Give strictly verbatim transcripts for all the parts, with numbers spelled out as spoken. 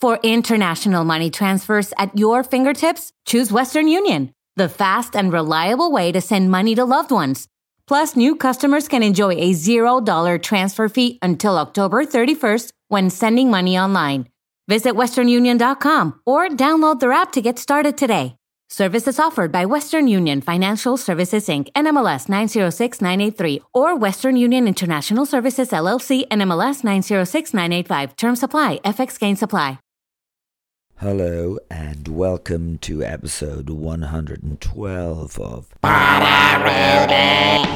For international money transfers at your fingertips, choose Western Union, the fast and reliable way to send money to loved ones. Plus, new customers can enjoy a zero dollars transfer fee until October thirty-first when sending money online. Visit western union dot com or download their app to get started today. Services offered by Western Union Financial Services, Incorporated, N M L S nine zero six nine eight three, or Western Union International Services, L L C, N M L S nine zero six nine eight five. Terms apply. F X gains apply. Hello and welcome to episode one hundred twelve of Ba-da-Rudy.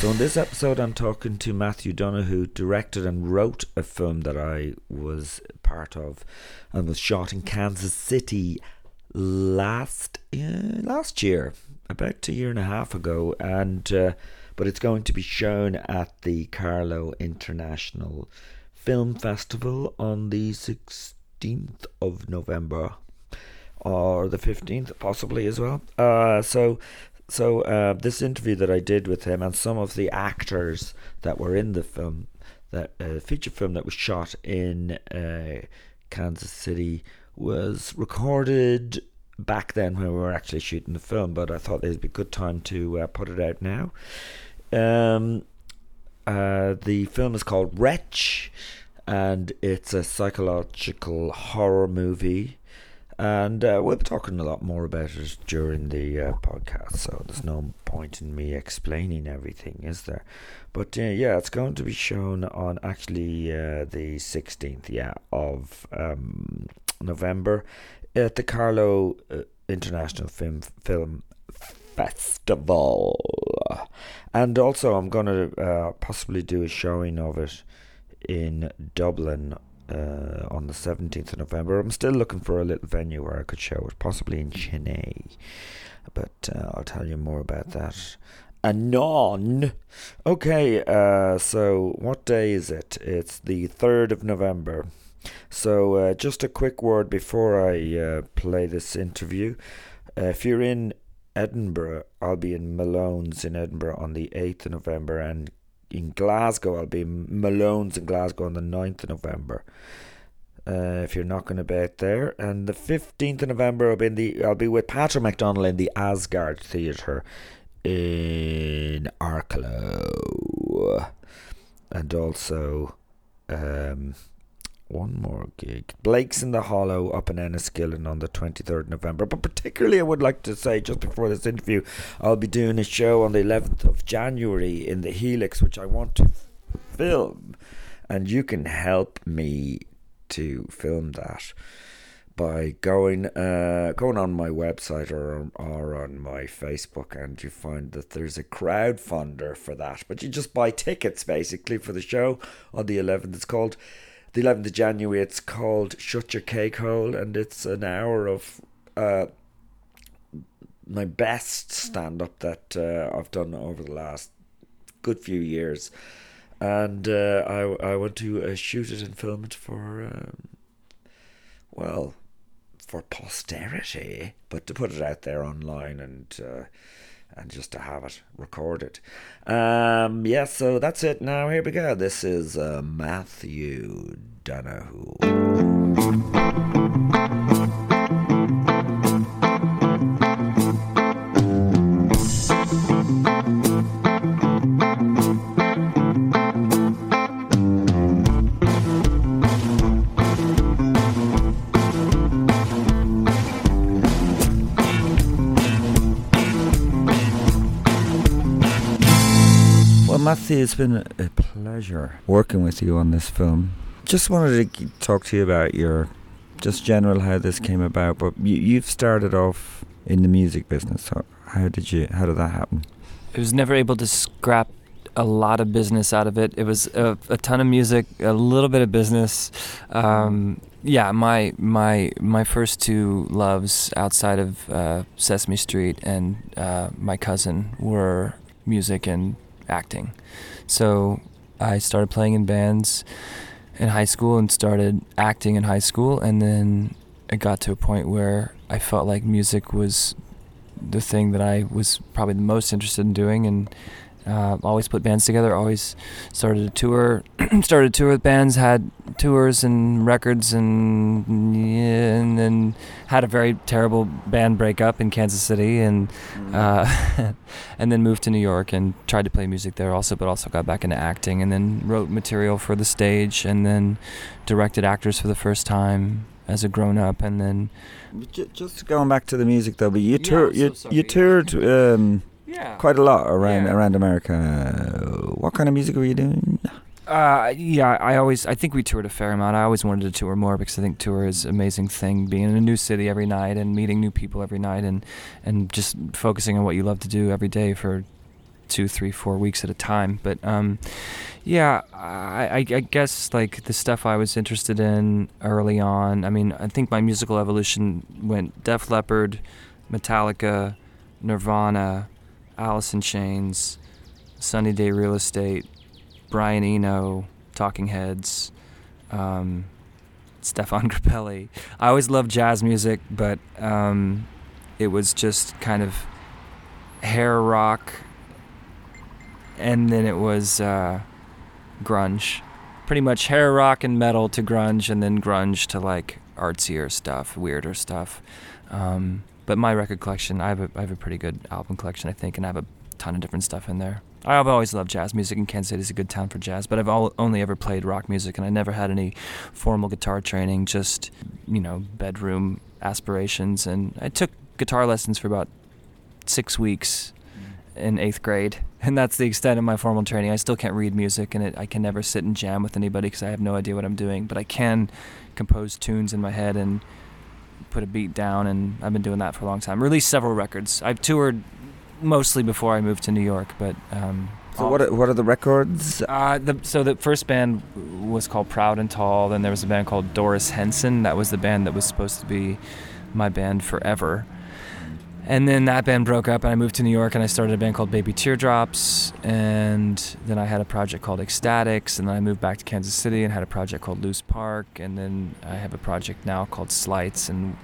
So in this episode I'm talking to Matthew Donohue, directed and wrote a film that I was part of and was shot in Kansas City last uh, last year, about a year and a half ago, and uh, but it's going to be shown at the Carlow International Film Festival on the sixteenth of November, or the fifteenth possibly as well. Uh, so So uh, this interview that I did with him and some of the actors that were in the film, that uh, feature film that was shot in uh, Kansas City, was recorded back then when we were actually shooting the film. But I thought it would be a good time to uh, put it out now. Um, uh, the film is called Wretch, and it's a psychological horror movie. And uh, we'll be talking a lot more about it during the uh, podcast, so there's no point in me explaining everything, is there? But uh, yeah, it's going to be shown on actually uh, the sixteenth, yeah, of um, November at the Carlow uh, International Film Film Festival. And also, I'm going to uh, possibly do a showing of it in Dublin Uh, on the seventeenth of November. I'm still looking for a little venue where I could show it, possibly in Chennai, but uh, I'll tell you more about that anon. Okay, uh, so what day is it? It's the third of November. So uh, just a quick word before I uh, play this interview. Uh, if you're in Edinburgh, I'll be in Malone's in Edinburgh on the eighth of November, and in Glasgow, I'll be in Malone's in Glasgow on the ninth of November. Uh, if you're not going to be out there, and the fifteenth of November, I'll be in the I'll be with Patrick MacDonald in the Asgard Theatre in Arklow, and also um, one more gig, Blake's in the Hollow up in Enniskillen on the twenty-third of November. But particularly, I would like to say, just before this interview, I'll be doing a show on the eleventh of January in the Helix, which I want to film. And you can help me to film that by going uh, going on my website or, or on my Facebook, and you find that there's a crowdfunder for that. But you just buy tickets, basically, for the show on the eleventh. It's called... The eleventh of January, it's called Shut Your Cake Hole, and it's an hour of uh, my best stand-up that uh, I've done over the last good few years. And uh, I I want to uh, shoot it and film it for, um, well, for posterity, but to put it out there online and... Uh, and just to have it recorded. Um, yeah, so that's it now. Here we go. This is uh, Matthew Donohue. Matthew, it's been a pleasure working with you on this film. Just wanted to talk to you about your, just general how this came about. But you, you've started off in the music business. So how did you? How did that happen? I was never able to scrap a lot of business out of it. It was a, a ton of music, a little bit of business. Um, yeah, my my my first two loves outside of uh, Sesame Street and uh, my cousin were music and acting. So I started playing in bands in high school and started acting in high school, and then it got to a point where I felt like music was the thing that I was probably the most interested in doing, and uh, always put bands together, always started a tour, started a tour with bands, had tours and records, and yeah, and then had a very terrible band breakup in Kansas City, and uh, and then moved to New York and tried to play music there also, but also got back into acting, and then wrote material for the stage, and then directed actors for the first time as a grown-up, and then... Just going back to the music, though, but you, tour, yeah, so you, you toured um, yeah. quite a lot around yeah. around America. What kind of music were you doing? Uh, yeah, I always... I think we toured a fair amount. I always wanted to tour more because I think tour is an amazing thing, being in a new city every night and meeting new people every night and, and just focusing on what you love to do every day for two, three, four weeks at a time. But, um, yeah, I, I guess, like, the stuff I was interested in early on, I mean, I think my musical evolution went Def Leppard, Metallica, Nirvana, Alice in Chains, Sunny Day Real Estate, Brian Eno, Talking Heads, um, Stefan Grappelli. I always loved jazz music, but um, it was just kind of hair rock, and then it was uh, grunge. Pretty much hair rock and metal to grunge, and then grunge to like artsier stuff, weirder stuff. Um, but my record collection, I have, a, I have a pretty good album collection, I think, and I have a ton of different stuff in there. I've always loved jazz music, and Kansas City's a good town for jazz, but I've all, only ever played rock music, and I never had any formal guitar training, just, you know, bedroom aspirations. And I took guitar lessons for about six weeks in eighth grade, and that's the extent of my formal training. I still can't read music, and it, I can never sit and jam with anybody because I have no idea what I'm doing, but I can compose tunes in my head and put a beat down, and I've been doing that for a long time. Released several records. I've toured mostly before I moved to New York, but... Um, so what are, what are the records? Uh, the, so the first band was called Proud and Tall, then there was a band called Doris Henson. That was the band that was supposed to be my band forever. And then that band broke up, and I moved to New York, and I started a band called Baby Teardrops, and then I had a project called Ecstatics, and then I moved back to Kansas City and had a project called Loose Park, and then I have a project now called Slights, and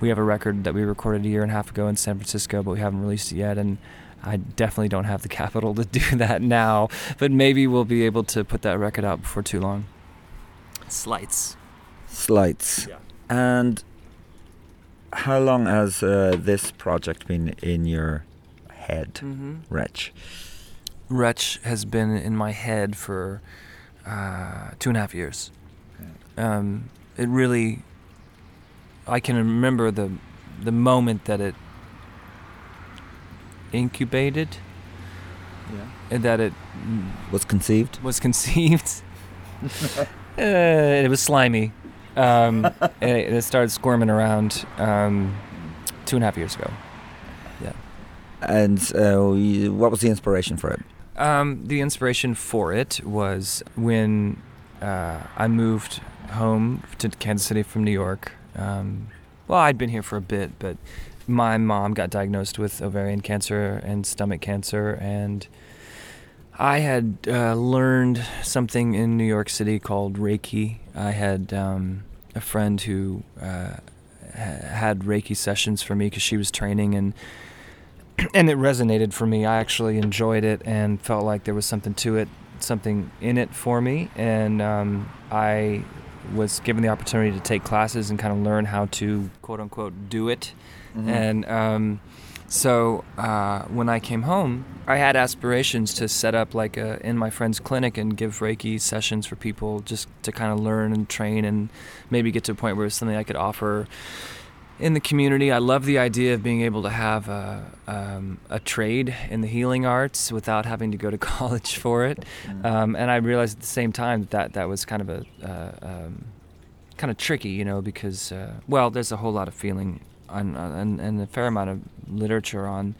we have a record that we recorded a year and a half ago in San Francisco, but we haven't released it yet, and I definitely don't have the capital to do that now, but maybe we'll be able to put that record out before too long. Slights. Slights. Yeah. And... how long has uh, this project been in your head, mm-hmm. Wretch? Wretch has been in my head for uh, two and a half years. Okay. Um, it really... I can remember the the moment that it incubated. Yeah. And that it... Was conceived? Was conceived. uh, it was slimy. um, and it started squirming around um, two and a half years ago. Yeah. And uh, what was the inspiration for it? Um, the inspiration for it was when uh, I moved home to Kansas City from New York. Um, well, I'd been here for a bit, but my mom got diagnosed with ovarian cancer and stomach cancer, and I had uh, learned something in New York City called Reiki. I had um, a friend who uh, ha- had Reiki sessions for me because she was training, and and it resonated for me. I actually enjoyed it and felt like there was something to it, something in it for me. And um, I was given the opportunity to take classes and kind of learn how to, quote unquote, do it. Mm-hmm. And... Um, So uh, when I came home, I had aspirations to set up like a in my friend's clinic and give Reiki sessions for people just to kind of learn and train and maybe get to a point where it's something I could offer in the community. I love the idea of being able to have a, um, a trade in the healing arts without having to go to college for it. Um, and I realized at the same time that that was kind of a uh, um, kind of tricky, you know, because, uh, well, there's a whole lot of feeling on, on, and, and a fair amount of literature on,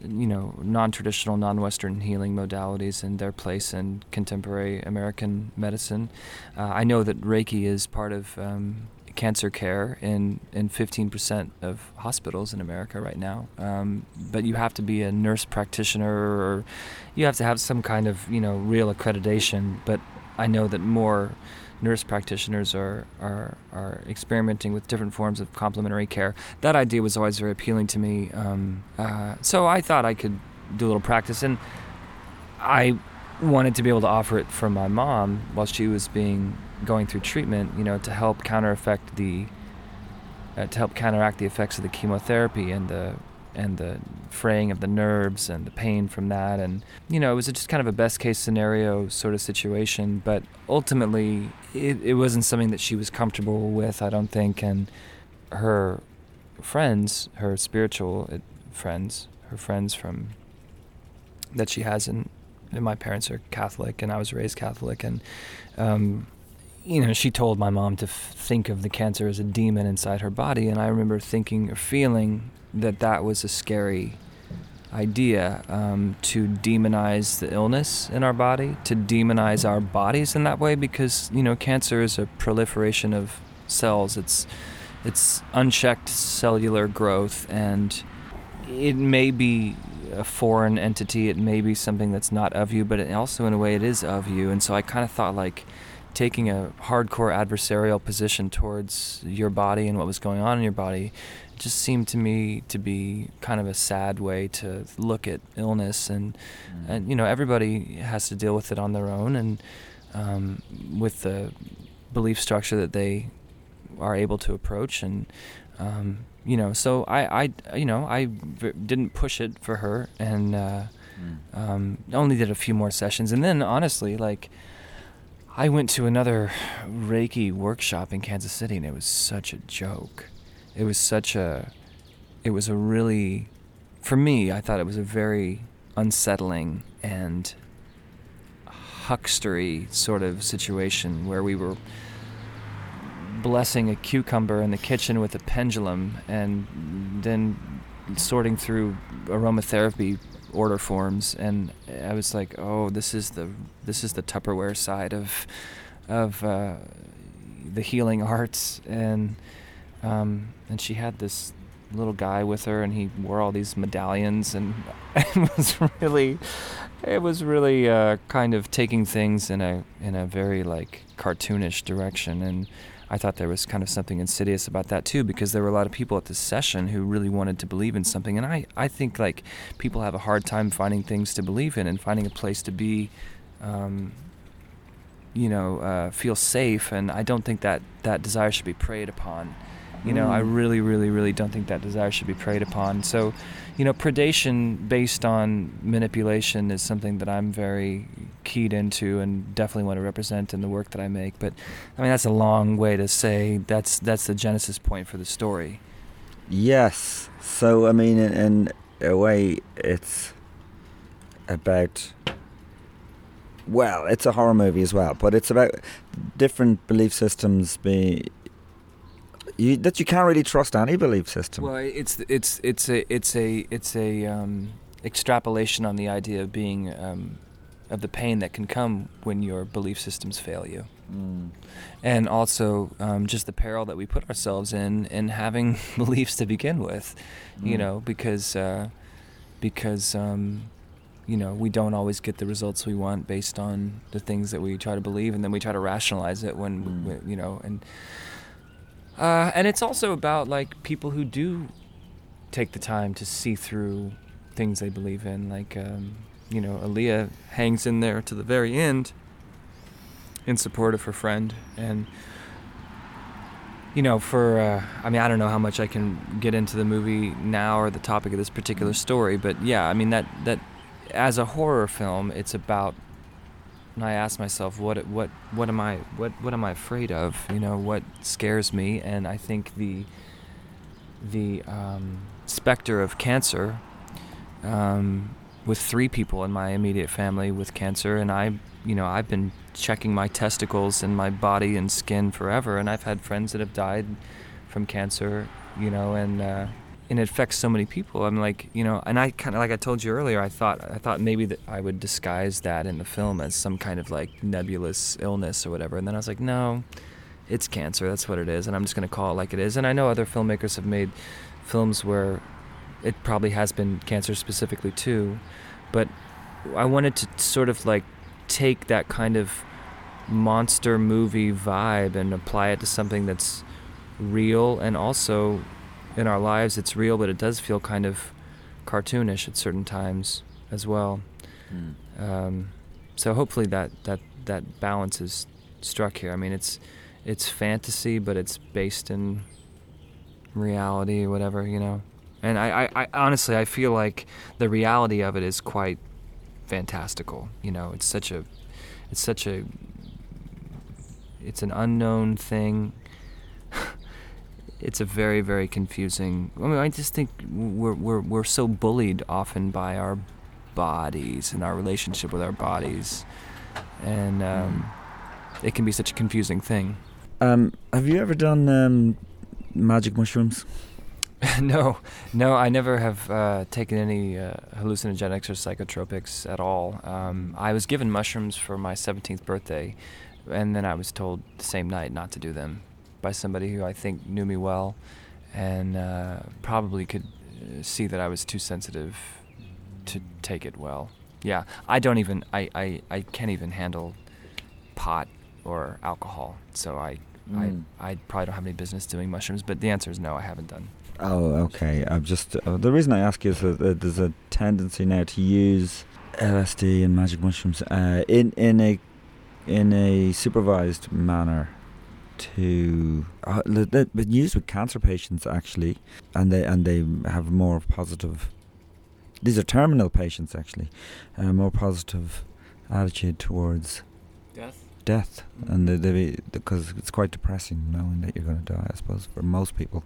you know, non-traditional, non-Western healing modalities and their place in contemporary American medicine. Uh, I know that Reiki is part of um, cancer care in, in fifteen percent of hospitals in America right now. Um, but you have to be a nurse practitioner, or you have to have some kind of, you know, real accreditation. But I know that more nurse practitioners are, are, are experimenting with different forms of complementary care. That idea was always very appealing to me. Um, uh, so I thought I could do a little practice, and I wanted to be able to offer it for my mom while she was being going through treatment, you know, to help counter effect the, uh, to help counteract the effects of the chemotherapy and the, and the fraying of the nerves and the pain from that. And, you know, it was just kind of a best case scenario sort of situation, but ultimately it, it wasn't something that she was comfortable with, I don't think. And her friends, her spiritual friends, her friends from that she has, and my parents are Catholic and I was raised Catholic, and um you know, she told my mom to f- think of the cancer as a demon inside her body, and I remember thinking or feeling that that was a scary idea, um, to demonize the illness in our body, to demonize our bodies in that way, because, you know, cancer is a proliferation of cells. It's it's unchecked cellular growth, and it may be a foreign entity, it may be something that's not of you, but it also in a way it is of you. And so I kind of thought, like, taking a hardcore adversarial position towards your body and what was going on in your body just seemed to me to be kind of a sad way to look at illness. And, mm. and you know, everybody has to deal with it on their own and um, with the belief structure that they are able to approach. And, um, you know, so I, I, you know, I v- didn't push it for her, and uh, mm. um, only did a few more sessions. And then, honestly, like, I went to another Reiki workshop in Kansas City, and it was such a joke. It was such a, it was a really, for me, I thought it was a very unsettling and huckstery sort of situation where we were blessing a cucumber in the kitchen with a pendulum and then sorting through aromatherapy order forms, and I was like, oh, this is the this is the Tupperware side of of uh, the healing arts. And um, and she had this little guy with her, and he wore all these medallions, and it was really it was really uh, kind of taking things in a in a very like cartoonish direction. And I thought there was kind of something insidious about that too, because there were a lot of people at this session who really wanted to believe in something. And I, I think like people have a hard time finding things to believe in and finding a place to be, um, you know, uh, feel safe. And I don't think that that desire should be preyed upon. You know, mm. I really, really, really don't think that desire should be preyed upon. So, you know, predation based on manipulation is something that I'm very keyed into and definitely want to represent in the work that I make. But, I mean, that's a long way to say that's that's the genesis point for the story. Yes. So, I mean, in, in a way, it's about, well, it's a horror movie as well, but it's about different belief systems being... You, that you can't really trust any belief system. Well, it's it's it's a it's a it's a um, extrapolation on the idea of being um, of the pain that can come when your belief systems fail you, mm. and also um, just the peril that we put ourselves in in having beliefs to begin with, mm. you know, because uh, because um, you know, we don't always get the results we want based on the things that we try to believe, and then we try to rationalize it when mm. we, you know and. Uh, and it's also about, like, people who do take the time to see through things they believe in. Like, um, you know, Aaliyah hangs in there to the very end in support of her friend. And, you know, for, uh, I mean, I don't know how much I can get into the movie now or the topic of this particular story. But, yeah, I mean, that, that as a horror film, it's about... And I asked myself, what, what, what am I, what, what am I afraid of? You know, what scares me? And I think the, the um, specter of cancer, um, with three people in my immediate family with cancer, and I, you know, I've been checking my testicles and my body and skin forever, and I've had friends that have died from cancer, you know, and uh, and it affects so many people. I'm like, you know, and I kind of, like I told you earlier, I thought I thought maybe that I would disguise that in the film as some kind of like nebulous illness or whatever, and then I was like, no, it's cancer, that's what it is, and I'm just going to call it like it is. And I know other filmmakers have made films where it probably has been cancer specifically too, but I wanted to sort of like take that kind of monster movie vibe and apply it to something that's real, and also in our lives it's real, but it does feel kind of cartoonish at certain times as well. Mm. Um, so hopefully that, that, that balance is struck here. I mean, it's it's fantasy, but it's based in reality or whatever, you know. And I, I, I honestly, I feel like the reality of it is quite fantastical. You know, it's such a, it's such a, it's an unknown thing. It's a very, very confusing. I mean, I just think we're we're we're so bullied often by our bodies and our relationship with our bodies, and um, it can be such a confusing thing. Um, have you ever done um, magic mushrooms? No, no, I never have uh, taken any uh, hallucinogenics or psychotropics at all. Um, I was given mushrooms for my seventeenth birthday, and then I was told the same night not to do them by somebody who I think knew me well and uh, probably could see that I was too sensitive to take it well. Yeah, I don't even, I, I, I can't even handle pot or alcohol, so I, mm. I, I probably don't have any business doing mushrooms, but the answer is no, I haven't done. Oh, okay. I'm just uh, the reason I ask is that there's a tendency now to use L S D and magic mushrooms uh, in in a in a supervised manner to uh, but used with cancer patients actually, and they and they have more positive. These are terminal patients actually, a more positive attitude towards death. Death, mm-hmm. and they, they, because it's quite depressing knowing that you're going to die. I suppose for most people.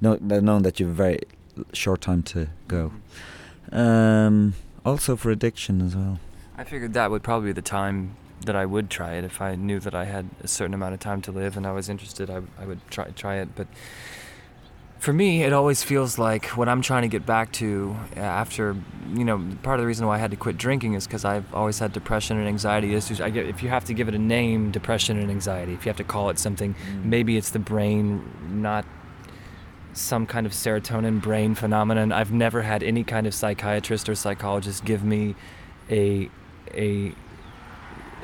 No, knowing that you have a very short time to go. Um, also for addiction as well. I figured that would probably be the time that I would try it. If I knew that I had a certain amount of time to live and I was interested, I, I would try try it. But for me, it always feels like what I'm trying to get back to after, you know, part of the reason why I had to quit drinking is because I've always had depression and anxiety issues. I get, if you have to give it a name, depression and anxiety, if you have to call it something, mm. maybe it's the brain not... some kind of serotonin brain phenomenon. I've never had any kind of psychiatrist or psychologist give me a a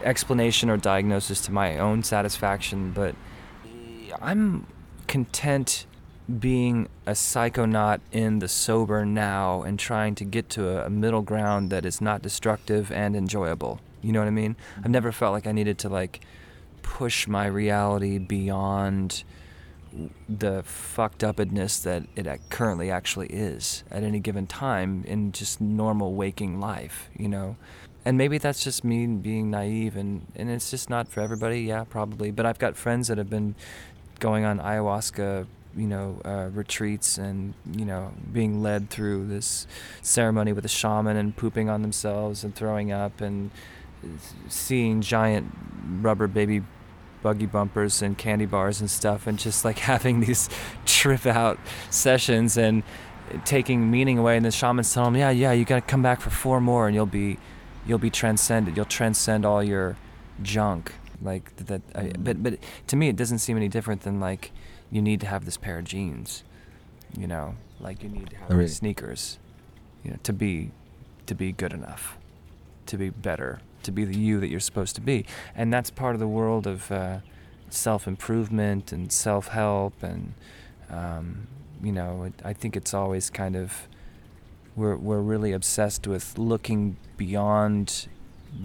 explanation or diagnosis to my own satisfaction, but I'm content being a psychonaut in the sober now and trying to get to a middle ground that is not destructive and enjoyable. You know what I mean? I've never felt like I needed to like push my reality beyond the fucked up-edness that it currently actually is at any given time in just normal waking life, you know? And maybe that's just me being naive, and, and it's just not for everybody, yeah, probably. But I've got friends that have been going on ayahuasca, you know, uh, retreats and, you know, being led through this ceremony with a shaman and pooping on themselves and throwing up and seeing giant rubber baby buggy bumpers and candy bars and stuff, and just like having these trip out sessions and taking meaning away, and the shamans tell them, yeah, yeah, you gotta come back for four more and you'll be you'll be transcended. You'll transcend all your junk. Like that I, but but to me it doesn't seem any different than like you need to have this pair of jeans. You know, like you need to have these sneakers. You know, to be to be good enough. To be better. To be the you that you're supposed to be. And that's part of the world of uh, self-improvement and self-help and, um, you know, it, I think it's always kind of, we're we're really obsessed with looking beyond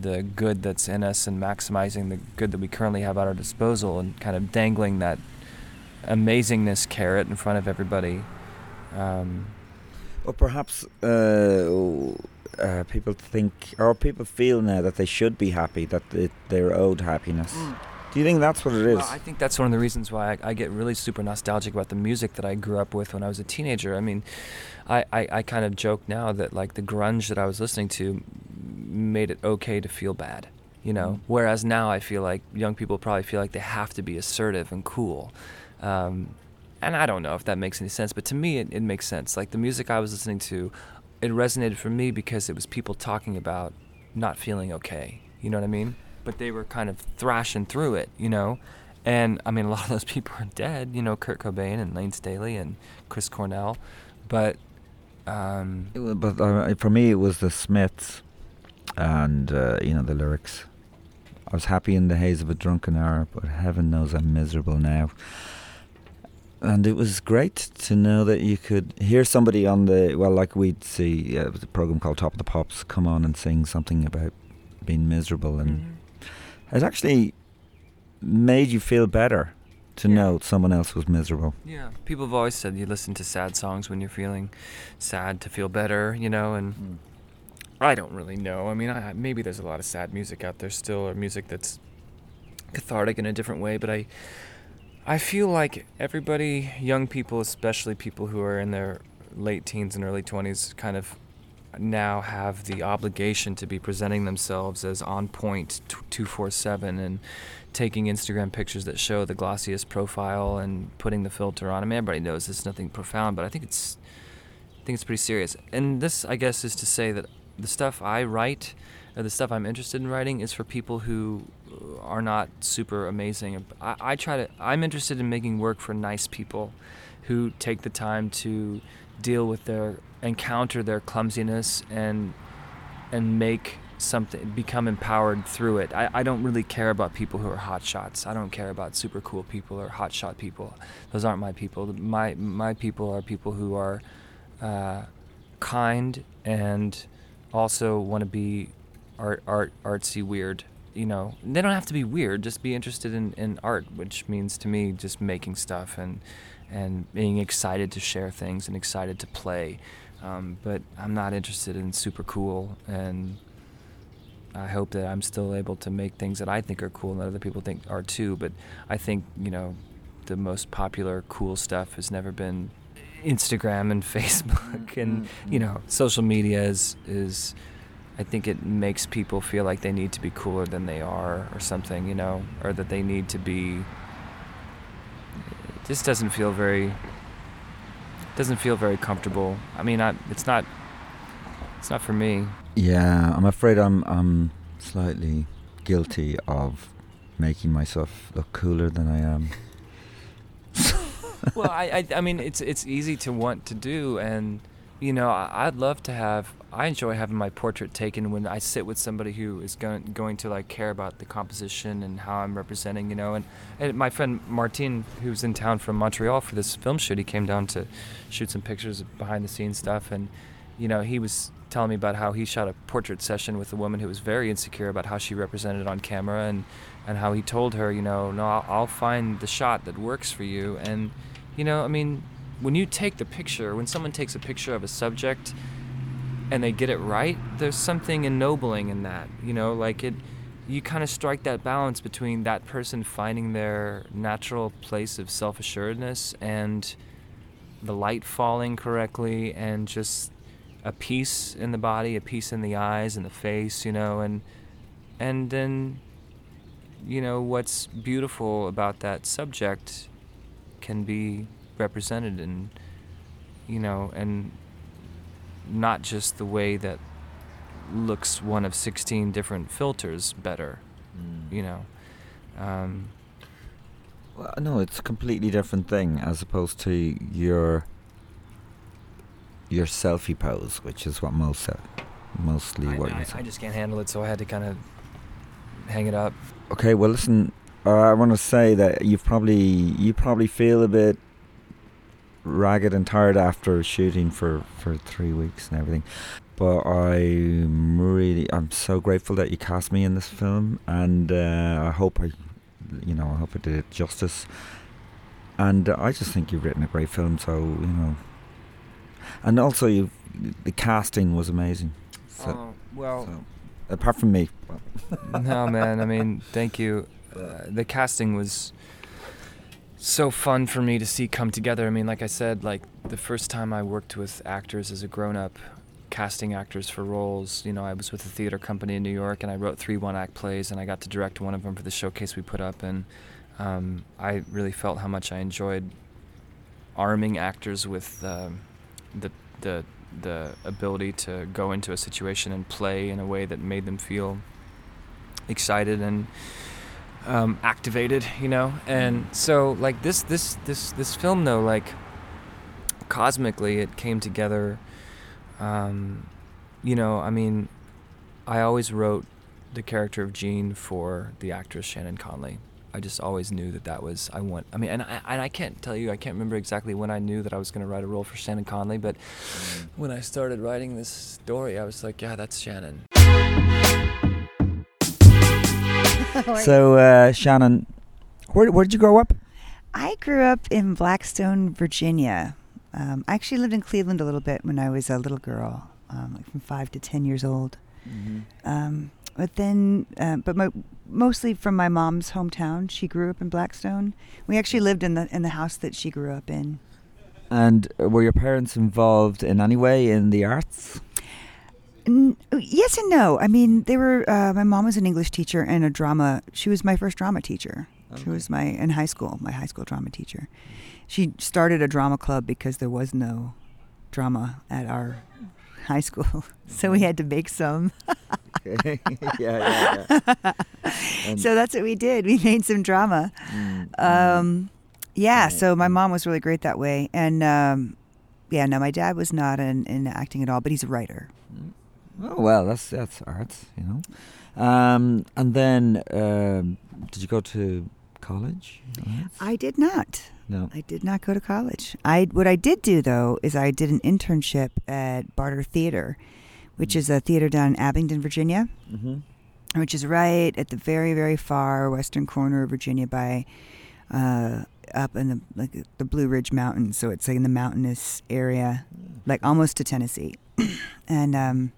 the good that's in us and maximizing the good that we currently have at our disposal and kind of dangling that amazingness carrot in front of everybody. Um, or perhaps... Uh, Uh, people think, or people feel now that they should be happy, that it, they're owed happiness. Mm. Do you think that's what it is? Well, I think that's one of the reasons why I, I get really super nostalgic about the music that I grew up with when I was a teenager. I mean, I, I, I kind of joke now that, like, the grunge that I was listening to made it okay to feel bad, you know? Mm. Whereas now I feel like young people probably feel like they have to be assertive and cool. Um, and I don't know if that makes any sense, but to me it, it makes sense. Like, the music I was listening to, it resonated for me because it was people talking about not feeling okay. You know what I mean? But they were kind of thrashing through it, you know? And, I mean, a lot of those people are dead, you know, Kurt Cobain and Lane Staley and Chris Cornell. But... Um, it was, but uh, for me, it was the Smiths and, uh, you know, the lyrics. I was happy in the haze of a drunken hour, but heaven knows I'm miserable now. And it was great to know that you could hear somebody on the... Well, like we'd see uh, a program called Top of the Pops come on and sing something about being miserable and... Mm-hmm. It actually made you feel better to yeah. know someone else was miserable. Yeah, people have always said you listen to sad songs when you're feeling sad to feel better, you know, and mm. I don't really know. I mean, I, maybe there's a lot of sad music out there still, or music that's cathartic in a different way, but I, I feel like everybody, young people, especially people who are in their late teens and early twenties, kind of now have the obligation to be presenting themselves as on point two four seven and taking Instagram pictures that show the glossiest profile and putting the filter on. I mean, everybody knows it's nothing profound, but I think it's I think it's pretty serious. And this, I guess, is to say that the stuff I write, or the stuff I'm interested in writing, is for people who are not super amazing. I, I try to. I'm interested in making work for nice people who take the time to deal with their encounter their clumsiness and and make something, become empowered through it. I, I don't really care about people who are hotshots. I don't care about super cool people or hotshot people. Those aren't my people. My my people are people who are uh, kind and also want to be art, art, artsy weird. You know, they don't have to be weird. Just be interested in, in art, which means to me just making stuff and and being excited to share things and excited to play. Um, but I'm not interested in super cool, and I hope that I'm still able to make things that I think are cool and that other people think are too. But I think, you know, the most popular cool stuff has never been Instagram and Facebook and, you know, social media is, is I think it makes people feel like they need to be cooler than they are or something, you know, or that they need to be, it just doesn't feel very... Doesn't feel very comfortable. I mean, I, it's not. It's not for me. Yeah, I'm afraid I'm I'm slightly guilty of making myself look cooler than I am. Well, I, I I mean, it's it's easy to want to do, and you know, I, I'd love to have. I enjoy having my portrait taken when I sit with somebody who is going going to like care about the composition and how I'm representing, you know. And, and my friend Martin, who's in town from Montreal for this film shoot, he came down to shoot some pictures of behind the scenes stuff, and you know, he was telling me about how he shot a portrait session with a woman who was very insecure about how she represented on camera, and and how he told her, you know, no, I'll, I'll find the shot that works for you. And you know, I mean, when you take the picture, when someone takes a picture of a subject and they get it right, there's something ennobling in that, you know, like it, you kind of strike that balance between that person finding their natural place of self-assuredness and the light falling correctly and just a peace in the body, a peace in the eyes and the face, you know, and and then, you know, what's beautiful about that subject can be represented in, you know, and not just the way that looks one of sixteen different filters better, mm. you know. Um, well, no, it's a completely different thing as opposed to your your selfie pose, which is what most uh, mostly I, what I, you're saying. I just can't handle it, so I had to kind of hang it up. Okay, well, listen, uh, I want to say that you've probably you probably feel a bit ragged and tired after shooting for for three weeks and everything, but I'm really I'm so grateful that you cast me in this film, and uh, I hope I you know I hope I did it justice, and uh, I just think you've written a great film, so you know, and also you the casting was amazing. So, oh well, so, apart from me. No man, I mean, thank you. uh, the casting was so fun for me to see come together. I mean, like I said, like the first time I worked with actors as a grown-up, casting actors for roles, you know, I was with a theater company in New York, and I wrote three one-act plays, and I got to direct one of them for the showcase we put up, and um, I really felt how much I enjoyed arming actors with uh, the the the ability to go into a situation and play in a way that made them feel excited and um, activated, you know. And so, like this, this, this, this film, though, like cosmically, it came together. Um, you know, I mean, I always wrote the character of Jean for the actress Shannon Conley. I just always knew that that was I want. I mean, and I and I can't tell you, I can't remember exactly when I knew that I was going to write a role for Shannon Conley, but mm. when I started writing this story, I was like, yeah, that's Shannon. So, uh, Shannon, where where did you grow up? I grew up in Blackstone, Virginia. Um, I actually lived in Cleveland a little bit when I was a little girl, um, like from five to ten years old. Mm-hmm. Um, but then, uh, but my, mostly from my mom's hometown. She grew up in Blackstone. We actually lived in the in the house that she grew up in. And were your parents involved in any way in the arts? Yes and no. I mean, they were. Uh, my mom was an English teacher and a drama. She was my first drama teacher. Okay. She was my in high school. My high school drama teacher. She started a drama club because there was no drama at our high school, so we had to make some. Okay. yeah, yeah, yeah. So that's what we did. We made some drama. Mm, um, yeah. Right. So my mom was really great that way, and um, yeah. No, my dad was not in, in acting at all, but he's a writer. Mm. Oh well, that's that's arts, you know. Um, and then, um, did you go to college? Arts? I did not. No, I did not go to college. I what I did do though is I did an internship at Barter Theatre, which mm-hmm. is a theater down in Abingdon, Virginia, mm-hmm. which is right at the very very far western corner of Virginia, by uh, up in the like the Blue Ridge Mountains. So it's like in the mountainous area, mm. like almost to Tennessee, and. Um,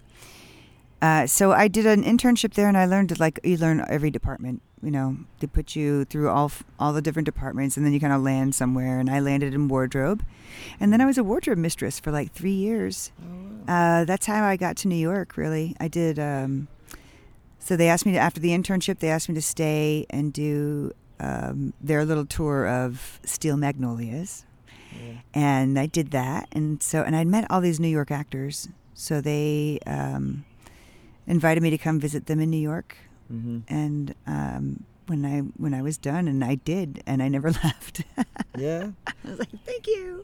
Uh, so I did an internship there, and I learned, like, you learn every department, you know, they put you through all f- all the different departments, and then you kind of land somewhere, and I landed in wardrobe, and then I was a wardrobe mistress for, like, three years. Oh. Uh, that's how I got to New York, really. I did, um, so they asked me, to, after the internship, they asked me to stay and do um, their little tour of Steel Magnolias, yeah. and I did that, and so, and I'd met all these New York actors, so they... Um, invited me to come visit them in New York, mm-hmm. and um, when I when I was done, and I did, and I never left. Yeah, I was like, thank you.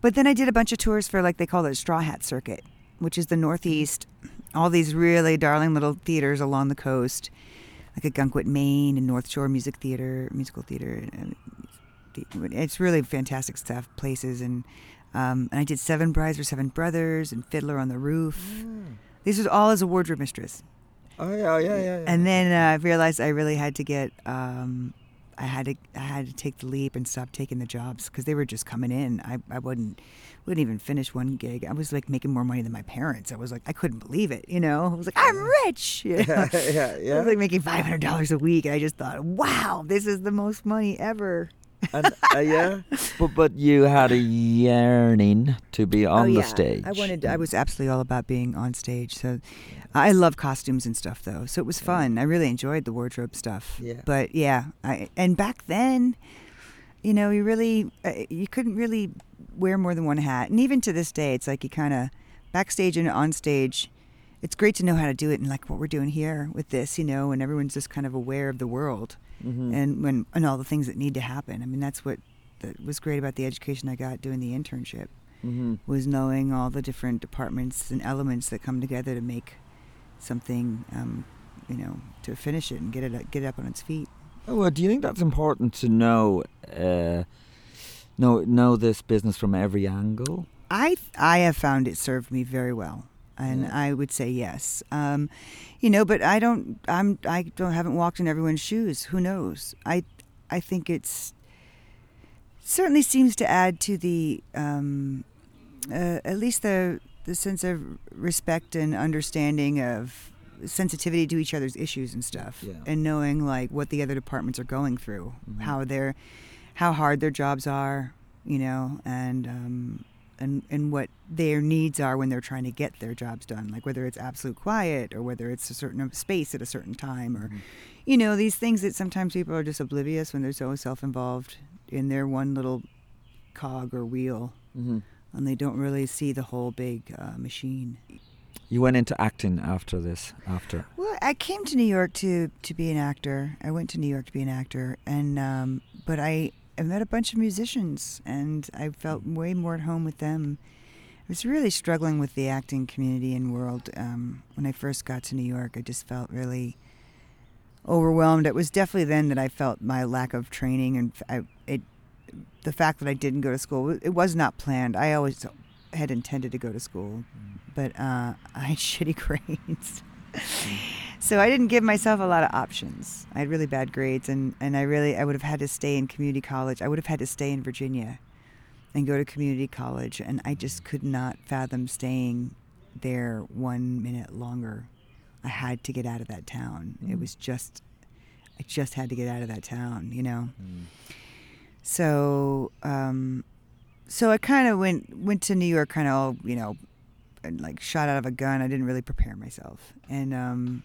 But then I did a bunch of tours for, like, they call it Straw Hat Circuit, which is the Northeast, all these really darling little theaters along the coast, like a Gunkwit, Maine, and North Shore Music Theater, musical theater. And it's really fantastic stuff, places, and um, and I did Seven Brides for Seven Brothers and Fiddler on the Roof. Mm. This was all as a wardrobe mistress. Oh yeah, oh, yeah, yeah, yeah. And then uh, I realized I really had to get, um, I had to, I had to take the leap and stop taking the jobs because they were just coming in. I, I wouldn't, wouldn't even finish one gig. I was like making more money than my parents. I was like, I couldn't believe it. You know, I was like, I'm rich. You know? Yeah, yeah, yeah. I was like making five hundred dollars a week, and I just thought, wow, this is the most money ever. And, uh, yeah, but but you had a yearning to be on oh, yeah. the stage. I wanted. To, I was absolutely all about being on stage. So, I love costumes and stuff, though. So it was fun. I really enjoyed the wardrobe stuff. Yeah. But yeah, I and back then, you know, you really uh, you couldn't really wear more than one hat. And even to this day, it's like you kind of backstage and on stage. It's great to know how to do it, and like what we're doing here with this, you know, and everyone's just kind of aware of the world. Mm-hmm. And when and all the things that need to happen. I mean, that's what that was great about the education I got doing the internship, mm-hmm. was knowing all the different departments and elements that come together to make something, um, you know, to finish it and get it get it up on its feet. Oh, well, do you think that's important to know? Uh, know know this business from every angle. I I have found it served me very well. And yeah. I would say yes, um, you know. But I don't. I'm. I don't. Haven't walked in everyone's shoes. Who knows? I. I think it's certainly seems to add to the um, uh, at least the the sense of respect and understanding of sensitivity to each other's issues and stuff, yeah. and knowing like what the other departments are going through, mm-hmm. how they're, how hard their jobs are, you know, and um, and and what their needs are when they're trying to get their jobs done, like whether it's absolute quiet or whether it's a certain space at a certain time, or, mm-hmm. you know, these things that sometimes people are just oblivious when they're so self-involved in their one little cog or wheel, mm-hmm. and they don't really see the whole big uh, machine. You went into acting after this, after? Well, I came to New York to, to be an actor. I went to New York to be an actor. and um, But I, I met a bunch of musicians, and I felt way more at home with them. I was really struggling with the acting community and world. Um, when I first got to New York, I just felt really overwhelmed. It was definitely then that I felt my lack of training, and I, it, the fact that I didn't go to school. It was not planned. I always... had intended to go to school, but uh, I had shitty grades. So I didn't give myself a lot of options. I had really bad grades, and, and I really, I would have had to stay in community college. I would have had to stay in Virginia and go to community college, and I just could not fathom staying there one minute longer. I had to get out of that town. Mm. It was just, I just had to get out of that town, you know? Mm. So, um... So I kind of went went to New York, kind of all, you know, like shot out of a gun. I didn't really prepare myself, and um,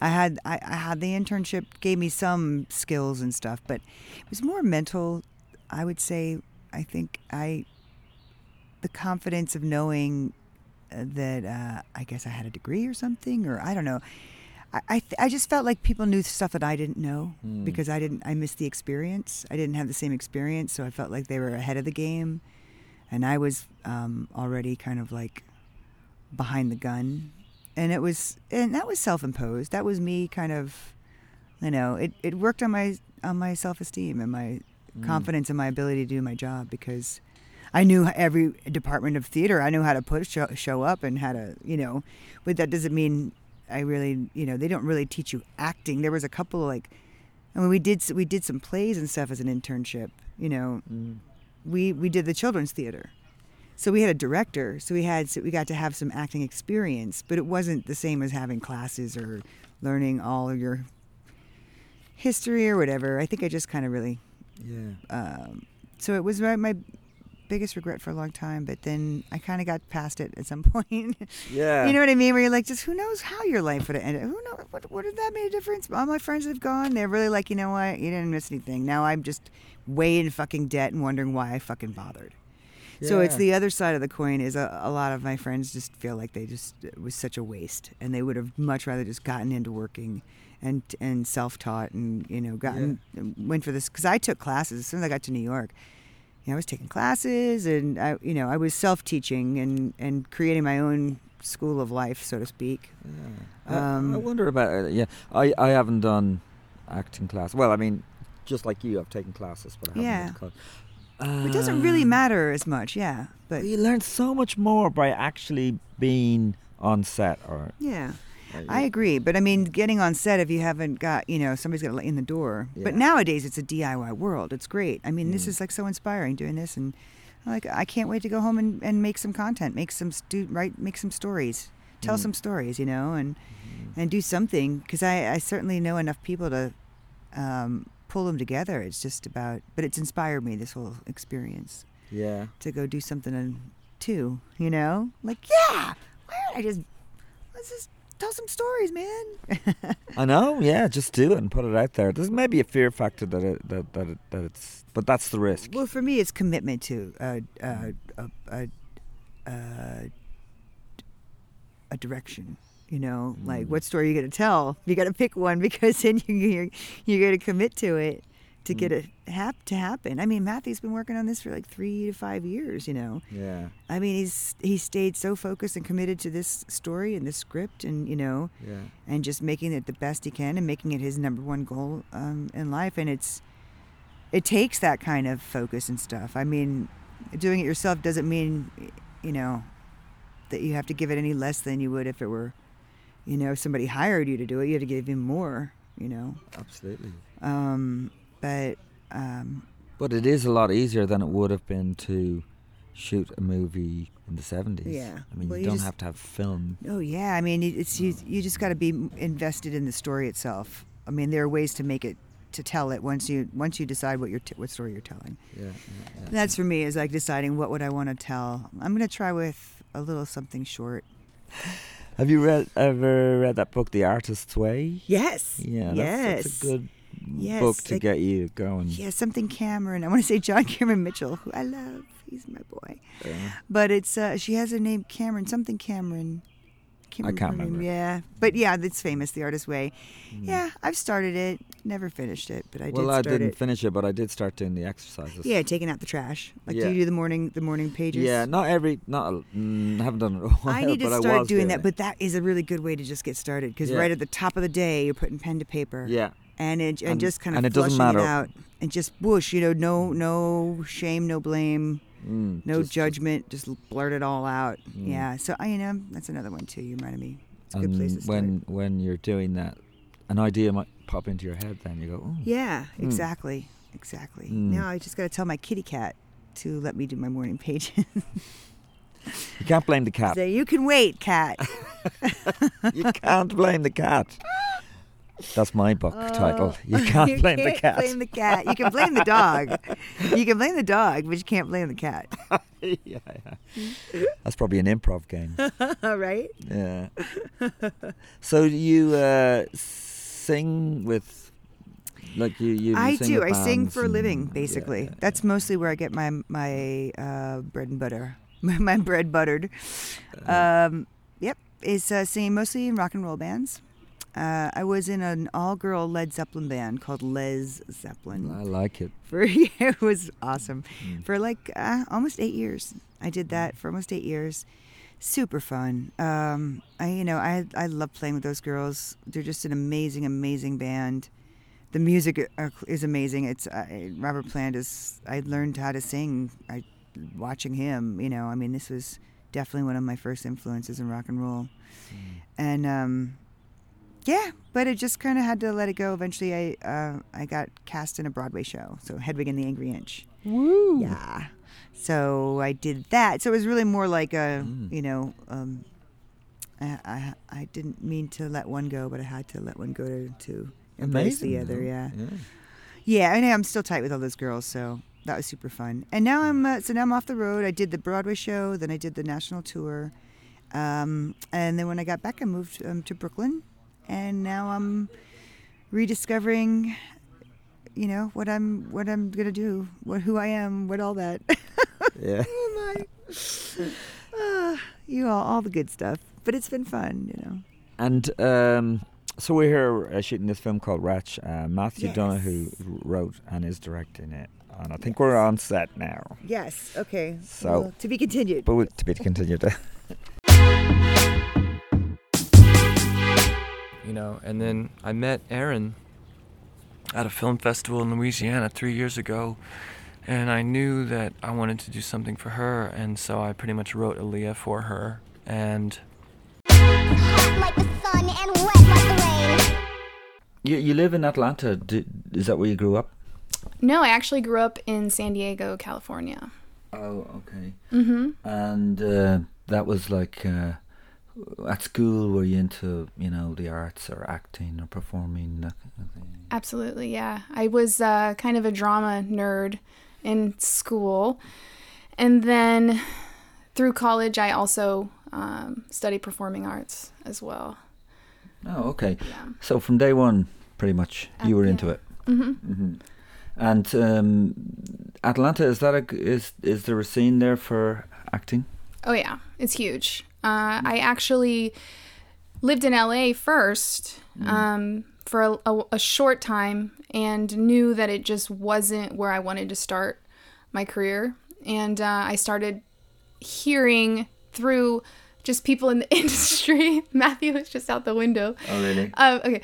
I had I, I had the internship gave me some skills and stuff, but it was more mental. I would say I think I the confidence of knowing that uh, I guess I had a degree or something, or I don't know. I th- I just felt like people knew stuff that I didn't know mm. because I didn't I missed the experience. I didn't have the same experience, so I felt like they were ahead of the game, and I was um, already kind of like behind the gun, and it was and that was self-imposed. That was me kind of, you know, it, it worked on my on my self-esteem and my mm. confidence in my ability to do my job, because I knew every department of theater. I knew how to put show, show up and how to, you know, but that doesn't mean. I really, you know, they don't really teach you acting. There was a couple of like, I mean, we did we did some plays and stuff as an internship. You know, mm. we we did the children's theater, so we had a director. So we had so we got to have some acting experience, but it wasn't the same as having classes or learning all of your history or whatever. I think I just kind of really, yeah. Um, so it was my. my biggest regret for a long time, but then I kind of got past it at some point. Yeah, you know what I mean? Where you're like, just who knows how your life would have ended? Who knows? What, what did that make a difference? All my friends have gone. They're really like, you know what? You didn't miss anything. Now I'm just way in fucking debt and wondering why I fucking bothered. Yeah. So it's the other side of the coin is a, a lot of my friends just feel like they just it was such a waste, and they would have much rather just gotten into working and and self-taught and you know gotten yeah. went for this because I took classes as soon as I got to New York. I was taking classes, and I, you know, I was self-teaching and, and creating my own school of life, so to speak. Yeah. Um, I, I wonder about it. Yeah, I, I haven't done acting class. Well, I mean, just like you, I've taken classes, but I haven't yeah. done college. It doesn't really matter as much, yeah. But you learn so much more by actually being on set, or yeah. I agree, but I mean, getting on set if you haven't got, you know, somebody's got to let you in the door. Yeah. But nowadays, it's a D I Y world. It's great. I mean, mm. this is like so inspiring doing this, and like I can't wait to go home and, and make some content, make some stu- write, make some stories, tell mm. some stories, you know, and mm. and do something because I, I certainly know enough people to um, pull them together. It's just about, but it's inspired me this whole experience. Yeah, to go do something too, you know, like yeah, why don't I just let's just. Tell some stories, man. I know, yeah. Just do it and put it out there. There's maybe a fear factor that it, that that, it, that it's, but that's the risk. Well, for me, it's commitment to a a a, a, a direction. You know, mm. like what story are you gonna tell? You gotta pick one because then you you're, you're gonna commit to it to mm. get it hap to happen. I mean, Matthew's been working on this for like three to five years. You know. Yeah. I mean, he's he stayed so focused and committed to this story and this script, and you know, yeah. and just making it the best he can and making it his number one goal um, in life. And it's, it takes that kind of focus and stuff. I mean, doing it yourself doesn't mean, you know, that you have to give it any less than you would if it were, you know, if somebody hired you to do it. You have to give him more. You know. Absolutely. Um, but. Um, but it is a lot easier than it would have been to shoot a movie in the seventies. Yeah. I mean, well, you, you don't just, have to have film. Oh, yeah. I mean, it's you, you just got to be invested in the story itself. I mean, there are ways to make it, to tell it once you once you decide what you're t- what story you're telling. Yeah, yeah, yeah. That's for me, is like deciding what would I want to tell. I'm going to try with a little something short. Have you read ever read that book, The Artist's Way? Yes. Yeah, that's, yes. that's a good yes, book to like, get you going. Yeah, something Cameron. I want to say John Cameron Mitchell, who I love. He's my boy. Yeah. But it's uh, she has her name Cameron, something Cameron. I can't remember. Yeah, but yeah, it's famous, The Artist's Way. Mm. Yeah, I've started it, never finished it, but I well, did start it. Well, I didn't it. finish it, but I did start doing the exercises. Yeah, taking out the trash. Like, yeah. do you do the morning the morning pages? Yeah, not every, not, I mm, haven't done it all. I need to start doing that, it. but that is a really good way to just get started, because yeah. right at the top of the day, you're putting pen to paper. Yeah. And, it, and, and just kind of and flushing it, it out. And just whoosh, you know, no, no shame, no blame. Mm, no just, judgment, just blurt it all out. Mm. Yeah, so I, you know, that's another one too. You reminded me. It's a and good place to start. When when you're doing that, an idea might pop into your head. Then you go, oh. Yeah, mm. exactly, exactly. Mm. Now I just got to tell my kitty cat to let me do my morning pages. You can't blame the cat. So you can wait, cat. You can't blame the cat. That's my book uh, title. You can't you blame can't the cat. You can't blame the cat. You can blame the dog. You can blame the dog, but you can't blame the cat. yeah, yeah. That's probably an improv game. Right? Yeah. So do you uh, sing with, like you, you I sing do. I sing for a living, basically. Yeah, yeah, That's yeah. mostly where I get my, my uh, bread and butter. my bread buttered. Um, yep. It's uh, singing mostly in rock and roll bands. Uh, I was in an all-girl Led Zeppelin band called Les Zeppelin. I like it. For yeah, it was awesome. Mm. For like uh, almost eight years, I did that for almost eight years. Super fun. Um, I you know I I love playing with those girls. They're just an amazing, amazing band. The music is amazing. It's uh, Robert Plant is. I learned how to sing. I watching him. You know, I mean, this was definitely one of my first influences in rock and roll. Mm. And um, yeah, but it just kind of had to let it go. Eventually, I uh, I got cast in a Broadway show, so Hedwig and the Angry Inch. Woo! Yeah, so I did that. So it was really more like a, mm. you know, um, I, I I didn't mean to let one go, but I had to let one go to, to embrace Amazing, the other. Though. Yeah, yeah. yeah I know, I'm still tight with all those girls, so that was super fun. And now I'm uh, so now I'm off the road. I did the Broadway show, then I did the national tour, um, and then when I got back, I moved um, to Brooklyn. And now I'm rediscovering, you know, what I'm what I'm gonna do, what who I am, what all that. Yeah. Who am I? Uh, you all, all the good stuff. But it's been fun, you know. And um, so we're here uh, shooting this film called Wretch. Uh, Matthew yes. Donohue wrote and is directing it, and I think yes. we're on set now. Yes. Okay. So well, to be continued. But we, to be continued. You know, and then I met Erin at a film festival in Louisiana three years ago, and I knew that I wanted to do something for her, and so I pretty much wrote Aaliyah for her, and hot like the sun and wet like the rain. You you live in Atlanta. Did, is that where you grew up? No, I actually grew up in San Diego, California. Oh, okay. Mm-hmm. And uh, that was like. Uh, At school, were you into, you know, the arts or acting or performing? That kind of thing? Absolutely, yeah. I was uh, kind of a drama nerd in school. And then through college, I also um, studied performing arts as well. Oh, okay. Yeah. So from day one, pretty much, you uh, were yeah. into it. Mm-hmm. Mm-hmm. And um, Atlanta, is, that a, is, is there a scene there for acting? Oh, yeah. It's huge. Uh, I actually lived in L A first um, for a, a, a short time and knew that it just wasn't where I wanted to start my career. And uh, I started hearing through just people in the industry. Matthew was just out the window. Oh, really? Um, okay.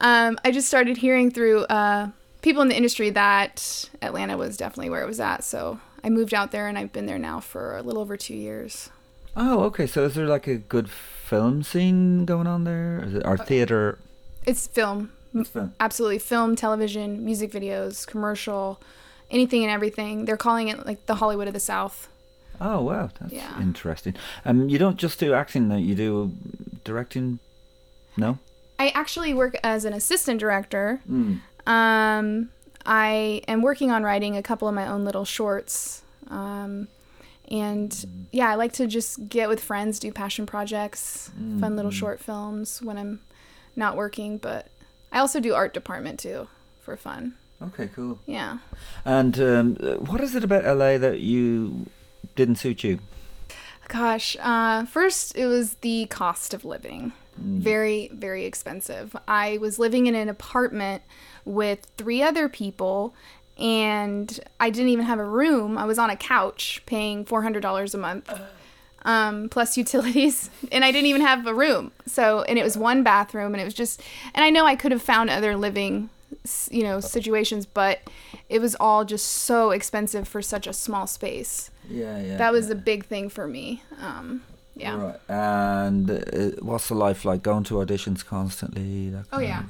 Um, I just started hearing through uh, people in the industry that Atlanta was definitely where it was at. So I moved out there and I've been there now for a little over two years. Oh, okay. So is there like a good film scene going on there? Is it, or theater? It's film. It's film. Absolutely. Film, television, music videos, commercial, anything and everything. They're calling it like the Hollywood of the South. Oh, wow. That's yeah. interesting. Um, you don't just do acting, though. You do directing? No? I actually work as an assistant director. Mm. Um, I am working on writing a couple of my own little shorts. Um, and, mm. yeah, I like to just get with friends, do passion projects, mm. fun little short films when I'm not working. But I also do art department, too, for fun. Okay, cool. Yeah. And um, what is it about L A that you... didn't suit you? Gosh, uh, first it was the cost of living. Mm. Very, very expensive. I was living in an apartment with three other people and I didn't even have a room. I was on a couch paying four hundred dollars a month um, plus utilities, and I didn't even have a room. So, and it was one bathroom, and it was just, and I know I could have found other living, you know, situations, but it was all just so expensive for such a small space. Yeah, yeah. That was yeah. a big thing for me. Um, yeah. Right. And uh, what's the life like? Going to auditions constantly? That oh, yeah.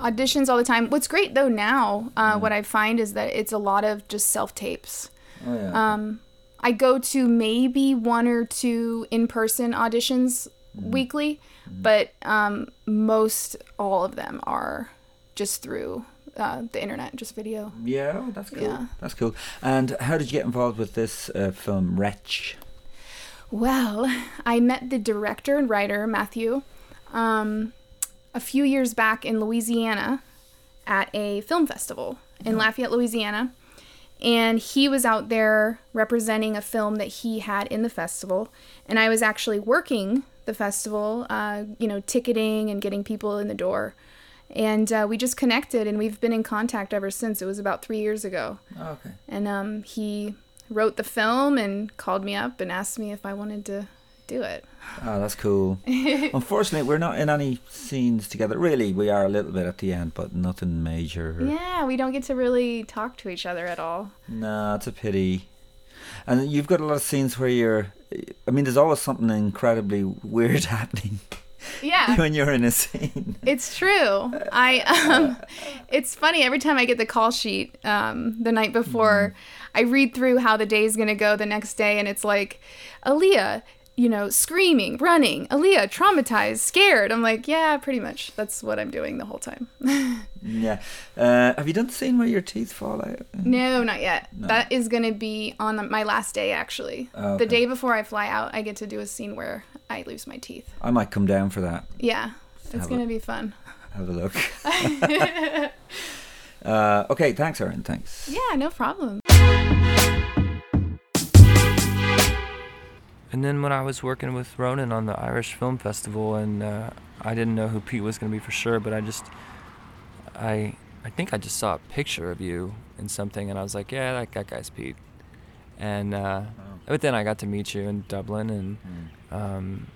Auditions all the time. What's great, though, now, uh, yeah. what I find is that it's a lot of just self-tapes. Oh, yeah. Um, I go to maybe one or two in-person auditions mm. weekly, mm. but um, most all of them are just through... Uh, the internet, just video. Yeah, oh, that's cool. Yeah. That's cool. And how did you get involved with this uh, film, Wretch? Well, I met the director and writer, Matthew, um, a few years back in Louisiana at a film festival in yeah. Lafayette, Louisiana. And he was out there representing a film that he had in the festival. And I was actually working the festival, uh, you know, ticketing and getting people in the door. And uh, we just connected, and we've been in contact ever since. It was about three years ago. Oh, okay. And um, he wrote the film and called me up and asked me if I wanted to do it. Oh, that's cool. Unfortunately, we're not in any scenes together. Really, we are a little bit at the end, but nothing major. Yeah, we don't get to really talk to each other at all. No, it's a pity. And you've got a lot of scenes where you're... I mean, there's always something incredibly weird happening. Yeah. When you're in a scene. It's true. I um it's funny, every time I get the call sheet um the night before, mm-hmm. I read through how the day's gonna go the next day, and it's like, Aaliyah, you know, screaming, running, Aaliyah, traumatized, scared. I'm like, yeah, pretty much. That's what I'm doing the whole time. yeah. Uh, have you done the scene where your teeth fall out? No, not yet. No. That is going to be on the, my last day, actually. Oh, okay. The day before I fly out, I get to do a scene where I lose my teeth. I might come down for that. Yeah. It's going to be fun. Have a look. uh, okay, thanks, Erin. Thanks. Yeah, no problem. And then when I was working with Ronan on the Irish Film Festival, and uh, I didn't know who Pete was going to be for sure, but I just, I I think I just saw a picture of you in something, and I was like, yeah, that, that guy's Pete. And uh, wow. But then I got to meet you in Dublin, and mm. um,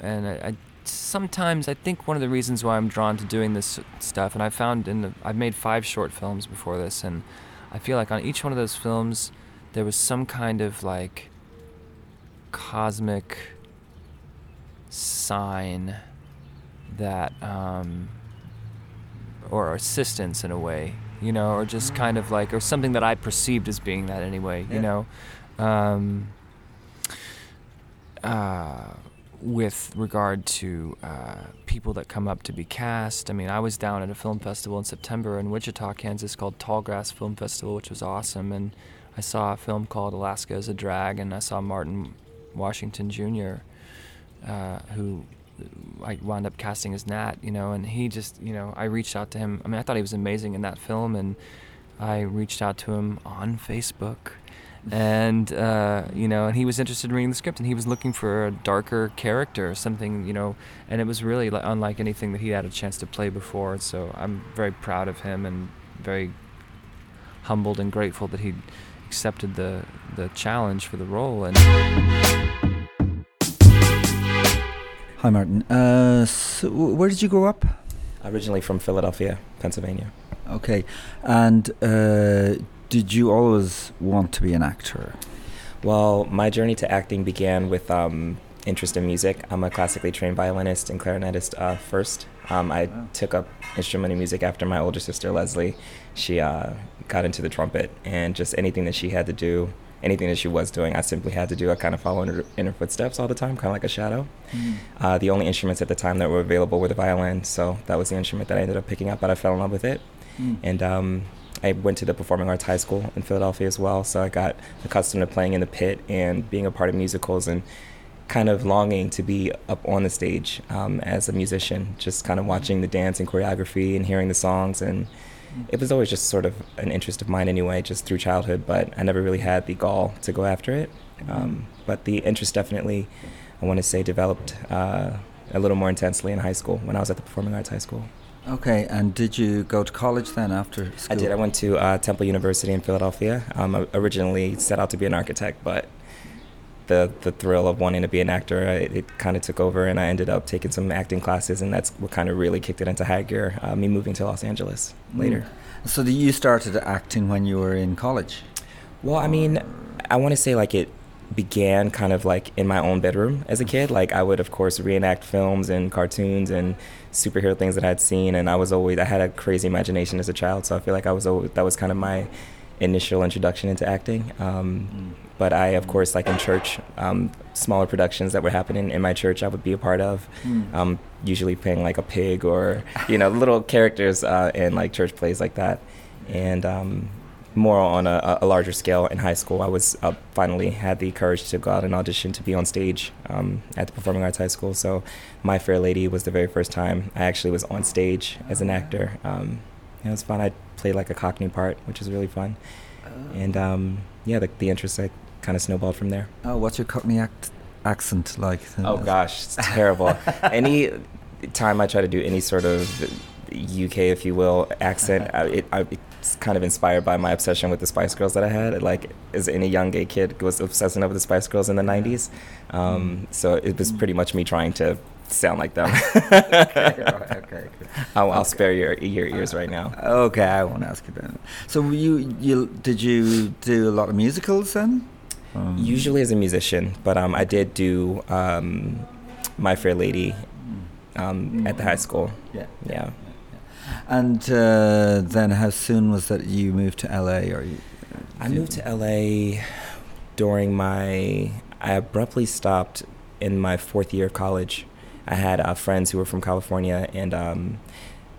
and I, I sometimes I think one of the reasons why I'm drawn to doing this stuff, and I found in the, I've made five short films before this, and I feel like on each one of those films there was some kind of like cosmic sign that um or assistance in a way, you know, or just kind of like, or something that I perceived as being that anyway, you yeah. know um uh with regard to uh people that come up to be cast. I mean, I was down at a film festival in September in Wichita, Kansas called Tallgrass Film Festival, which was awesome, and I saw a film called Alaska is a Drag, and I saw Martin Washington Junior, uh, who I wound up casting as Nat, you know, and he just, you know, I reached out to him. I mean, I thought he was amazing in that film, and I reached out to him on Facebook, and, uh, you know, and he was interested in reading the script, and he was looking for a darker character, something, you know, and it was really unlike anything that he had a chance to play before, so I'm very proud of him and very humbled and grateful that he accepted the the challenge for the role. And hi, Martin. Uh, so where did you grow up? Originally from Philadelphia, Pennsylvania. Okay, and uh, did you always want to be an actor? Well, my journey to acting began with um, interest in music. I'm a classically trained violinist and clarinetist uh, first. Um, I wow. took up instrumental music after my older sister Leslie. She uh, got into the trumpet, and just anything that she had to do anything that she was doing, I simply had to do. I kind of followed in her, in her footsteps all the time, kind of like a shadow. Mm. Uh, the only instruments at the time that were available were the violin, so that was the instrument that I ended up picking up, but I fell in love with it. Mm. And um, I went to the Performing Arts High School in Philadelphia as well, so I got accustomed to playing in the pit and being a part of musicals and kind of longing to be up on the stage um, as a musician, just kind of watching the dance and choreography and hearing the songs. And it was always just sort of an interest of mine anyway, just through childhood, but I never really had the gall to go after it. Um, but the interest definitely, I want to say, developed uh, a little more intensely in high school when I was at the Performing Arts High School. Okay, and did you go to college then after school? I did. I went to uh, Temple University in Philadelphia. Um, I originally set out to be an architect, but the the thrill of wanting to be an actor, it, it kind of took over, and I ended up taking some acting classes, and that's what kind of really kicked it into high gear, uh, me moving to Los Angeles later. Mm. So you started acting when you were in college? Well, or? I mean, I want to say like it began kind of like in my own bedroom as a kid. Like I would, of course, reenact films and cartoons and superhero things that I'd seen, and I was always, I had a crazy imagination as a child, so I feel like I was always, that was kind of my initial introduction into acting. Um, mm. But I, of course, like in church, um, smaller productions that were happening in my church, I would be a part of, mm. um, usually playing like a pig or, you know, little characters uh, in like church plays like that. And um, more on a, a larger scale in high school, I was uh, finally had the courage to go out and audition to be on stage um, at the Performing Arts High School. So My Fair Lady was the very first time I actually was on stage as an actor. Um, it was fun. I played like a Cockney part, which was really fun. And um, yeah, the, the interest I kind of snowballed from there. Oh, what's your Cockney act, accent like? Oh gosh, it's terrible. Any time I try to do any sort of U K, if you will, accent, I, it, I, it's kind of inspired by my obsession with the Spice Girls that I had. Like, as any young gay kid, was obsessing over the Spice Girls in the nineties. Um, mm. So it was pretty much me trying to sound like them. okay, right, okay, okay. I'll, I'll okay. spare your your ears right now. Okay, I won't ask you that. So you you did you do a lot of musicals then? Um, Usually as a musician, but um, I did do um, My Fair Lady um, at the high school. Yeah, yeah. And uh, then, how soon was that you moved to L A? Or you, I moved to L A during my. I abruptly stopped in my fourth year of college. I had uh, friends who were from California, and um,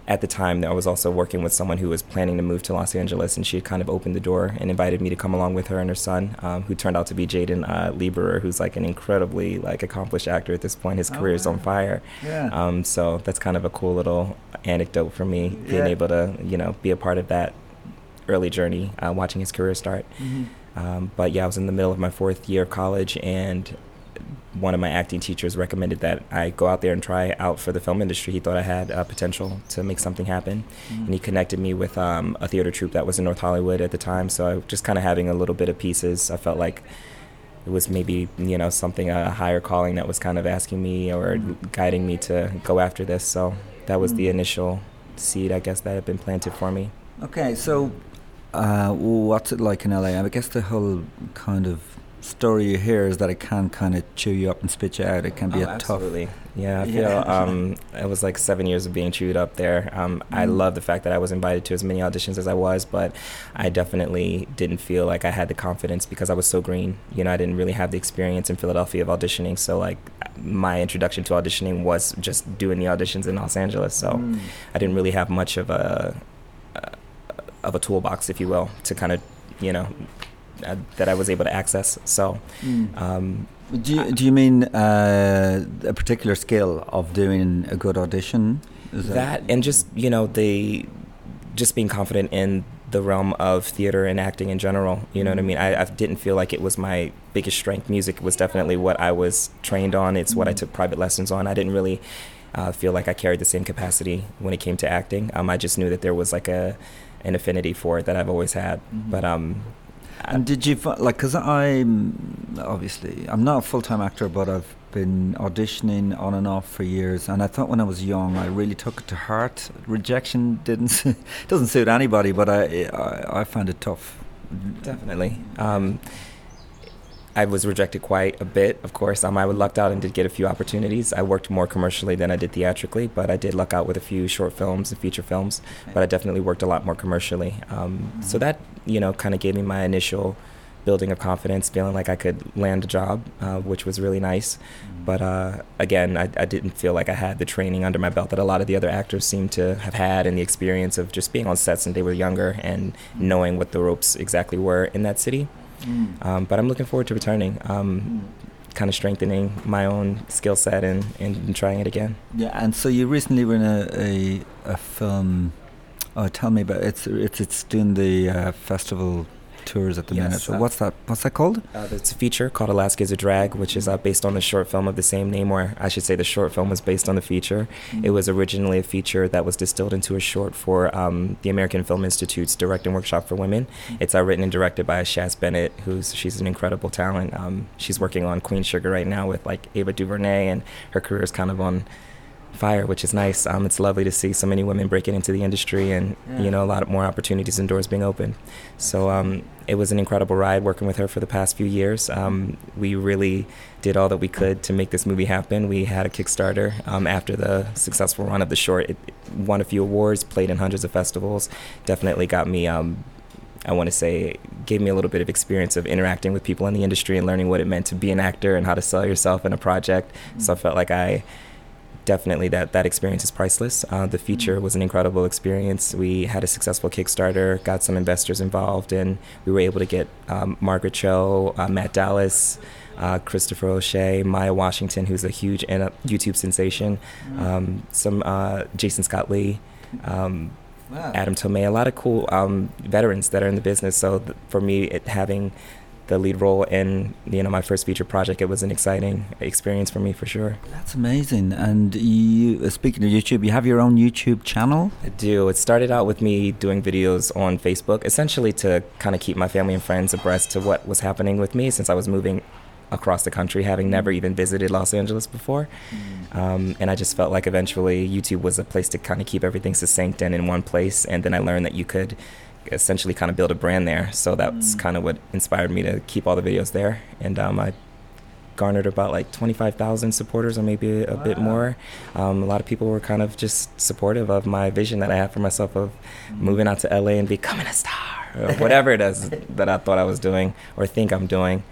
at the time I was also working with someone who was planning to move to Los Angeles, and she had kind of opened the door and invited me to come along with her and her son, um, who turned out to be Jaden uh, Lieberer, who's like an incredibly like accomplished actor at this point. His career is oh, wow. on fire. Yeah. Um, so that's kind of a cool little anecdote for me, yeah. being able to, you know, be a part of that early journey, uh, watching his career start. Mm-hmm. Um, but yeah, I was in the middle of my fourth year of college, and one of my acting teachers recommended that I go out there and try out for the film industry. He thought I had uh, potential to make something happen. Mm-hmm. And he connected me with um, a theater troupe that was in North Hollywood at the time. So I was just kind of having a little bit of pieces. I felt like it was maybe, you know, something, a higher calling that was kind of asking me or mm-hmm. guiding me to go after this. So that was mm-hmm. the initial seed, I guess, that had been planted for me. Okay, so uh, what's it like in L A? I guess the whole kind of story you hear is that it can kind of chew you up and spit you out. It can be oh, a absolutely. tough. Yeah, I feel yeah. um, it was like seven years of being chewed up there. Um, mm. I love the fact that I was invited to as many auditions as I was, but I definitely didn't feel like I had the confidence because I was so green. You know, I didn't really have the experience in Philadelphia of auditioning. So like my introduction to auditioning was just doing the auditions in Los Angeles. So mm. I didn't really have much of a, a of a toolbox, if you will, to kind of, you know, Uh, that I was able to access. So, um, do you, do you mean uh, a particular skill of doing a good audition? Is that, that and just you know the just being confident in the realm of theater and acting in general. You know what I mean? I, I didn't feel like it was my biggest strength. Music was definitely what I was trained on. It's mm-hmm. what I took private lessons on. I didn't really uh, feel like I carried the same capacity when it came to acting. Um, I just knew that there was like a an affinity for it that I've always had. Mm-hmm. But um. And did you, like, because I'm, obviously, I'm not a full-time actor, but I've been auditioning on and off for years, and I thought when I was young, I really took it to heart. Rejection didn't, doesn't suit anybody, but I, I, I find it tough. Definitely. Um, I was rejected quite a bit, of course. Um, I lucked out and did get a few opportunities. I worked more commercially than I did theatrically, but I did luck out with a few short films and feature films, but I definitely worked a lot more commercially. Um, so that, you know, kind of gave me my initial building of confidence, feeling like I could land a job, uh, which was really nice. Mm-hmm. But uh, again, I, I didn't feel like I had the training under my belt that a lot of the other actors seemed to have had, and the experience of just being on sets when they were younger and mm-hmm. knowing what the ropes exactly were in that city. Mm-hmm. Um, but I'm looking forward to returning. Um, mm-hmm. kind of strengthening my own skill set and, and trying it again. Yeah, and so you recently were in a, a, a film, oh, tell me about it. It's, it's, it's doing the uh, festival tours at the yes, minute. So uh, what's that What's that called? Uh, it's a feature called Alaska is a Drag, which is uh, based on a short film of the same name, or I should say the short film was based on the feature. Mm-hmm. It was originally a feature that was distilled into a short for um, the American Film Institute's Directing Workshop for Women. Mm-hmm. It's uh, written and directed by Shaz Bennett, who's she's an incredible talent. Um, she's working on Queen Sugar right now with like Ava DuVernay, and her career is kind of on fire, which is nice. Um, it's lovely to see so many women breaking into the industry, and yeah. you know, a lot more opportunities and doors being open. So um, it was an incredible ride working with her for the past few years. Um, we really did all that we could to make this movie happen. We had a Kickstarter um, after the successful run of the short. It, it won a few awards, played in hundreds of festivals, definitely got me um, I want to say, gave me a little bit of experience of interacting with people in the industry and learning what it meant to be an actor and how to sell yourself in a project. Mm-hmm. So I felt like I Definitely, that, that experience is priceless. Uh, the feature was an incredible experience. We had a successful Kickstarter, got some investors involved, and we were able to get um, Margaret Cho, uh, Matt Dallas, uh, Christopher O'Shea, Maya Washington, who's a huge YouTube sensation, um, some uh, Jason Scott Lee, um, wow. Adam Tomei, a lot of cool um, veterans that are in the business. So th- for me, it, having the lead role in, you know, my first feature project, it was an exciting experience for me, for sure. That's amazing. And you, speaking of YouTube, you have your own YouTube channel? I do. It started out with me doing videos on Facebook, essentially to kind of keep my family and friends abreast to what was happening with me, since I was moving across the country, having never even visited Los Angeles before. Mm. Um, and I just felt like eventually YouTube was a place to kind of keep everything succinct and in one place. And then I learned that you could essentially kind of build a brand there, so that's mm. kind of what inspired me to keep all the videos there. And um, I garnered about like twenty-five thousand supporters, or maybe a wow. bit more. Um, a lot of people were kind of just supportive of my vision that I had for myself of mm. moving out to L A and becoming a star, or whatever it is that I thought I was doing or think I'm doing.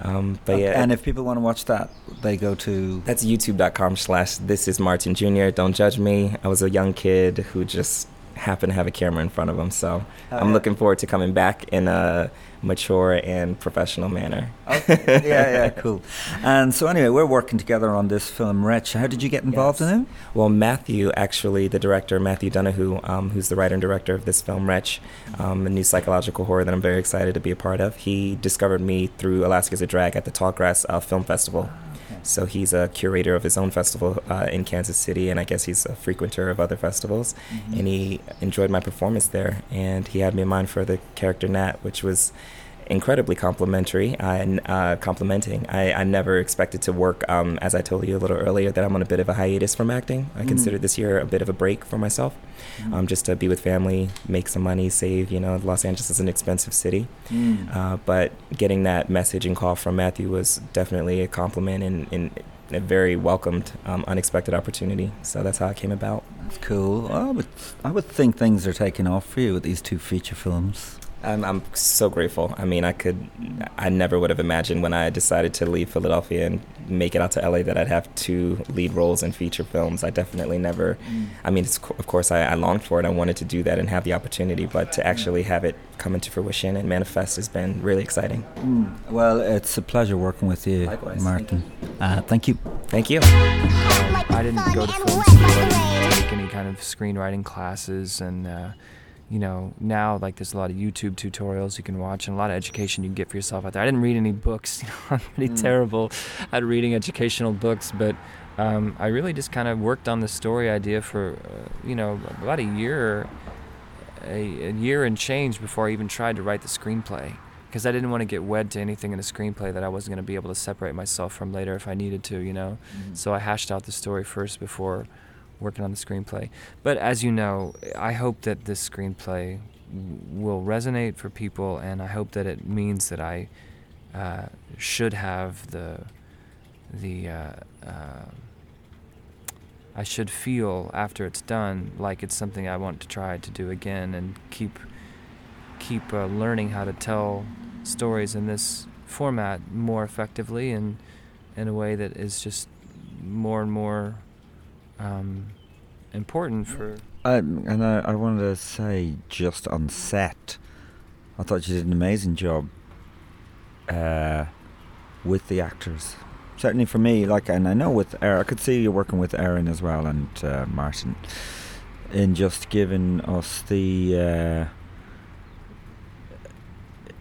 Um, but okay. yeah, and if people want to watch that, they go to... That's youtube dot com slash this is Martin Junior Don't judge me. I was a young kid who just happen to have a camera in front of them, so oh, I'm yeah. looking forward to coming back in a mature and professional manner. Okay. Yeah, yeah, cool. And so anyway, we're working together on this film, Wretch. How did you get involved yes. in it? Well, Matthew, actually, the director, Matthew Donohue, um, who's the writer and director of this film, Wretch, um, a new psychological horror that I'm very excited to be a part of. He discovered me through Alaska is a Drag at the Tallgrass uh, Film Festival. So he's a curator of his own festival uh, in Kansas City, and I guess he's a frequenter of other festivals. Mm-hmm. And he enjoyed my performance there, and he had me in mind for the character Nat, which was incredibly complimentary and uh, complimenting. I, I never expected to work, um, as I told you a little earlier, that I'm on a bit of a hiatus from acting. I mm-hmm. consider this year a bit of a break for myself, mm-hmm. um, just to be with family, make some money, save. You know, Los Angeles is an expensive city. Mm. Uh, but getting that message and call from Matthew was definitely a compliment and, and a very welcomed, um, unexpected opportunity. So that's how it came about. That's cool. I would, I would think things are taking off for you with these two feature films. I'm, I'm so grateful. I mean, I could, I never would have imagined when I decided to leave Philadelphia and make it out to L A that I'd have two lead roles in feature films. I definitely never, mm. I mean, it's, of course, I, I longed for it. I wanted to do that and have the opportunity, but to actually have it come into fruition and manifest has been really exciting. Mm. Well, it's a pleasure working with you, likewise, Martin. Thank you. Uh, thank you. Thank you. I didn't go to film school. I didn't take any kind of screenwriting classes, and uh, you know, now, like, there's a lot of YouTube tutorials you can watch and a lot of education you can get for yourself out there. I didn't read any books. You know, I'm pretty mm. terrible at reading educational books, but um, I really just kind of worked on the story idea for, uh, you know, about a year, a, a year and change before I even tried to write the screenplay, because I didn't want to get wed to anything in a screenplay that I wasn't going to be able to separate myself from later if I needed to, you know. Mm. So I hashed out the story first before working on the screenplay. But as you know, I hope that this screenplay w- will resonate for people, and I hope that it means that I uh, should have the the uh, uh, I should feel after it's done like it's something I want to try to do again and keep keep uh, learning how to tell stories in this format more effectively and in a way that is just more and more um, important for... Um, and I, I wanted to say, just on set, I thought you did an amazing job uh, with the actors. Certainly for me, like, and I know with Erin, I could see you working with Erin as well and uh, Martin, in just giving us the, uh,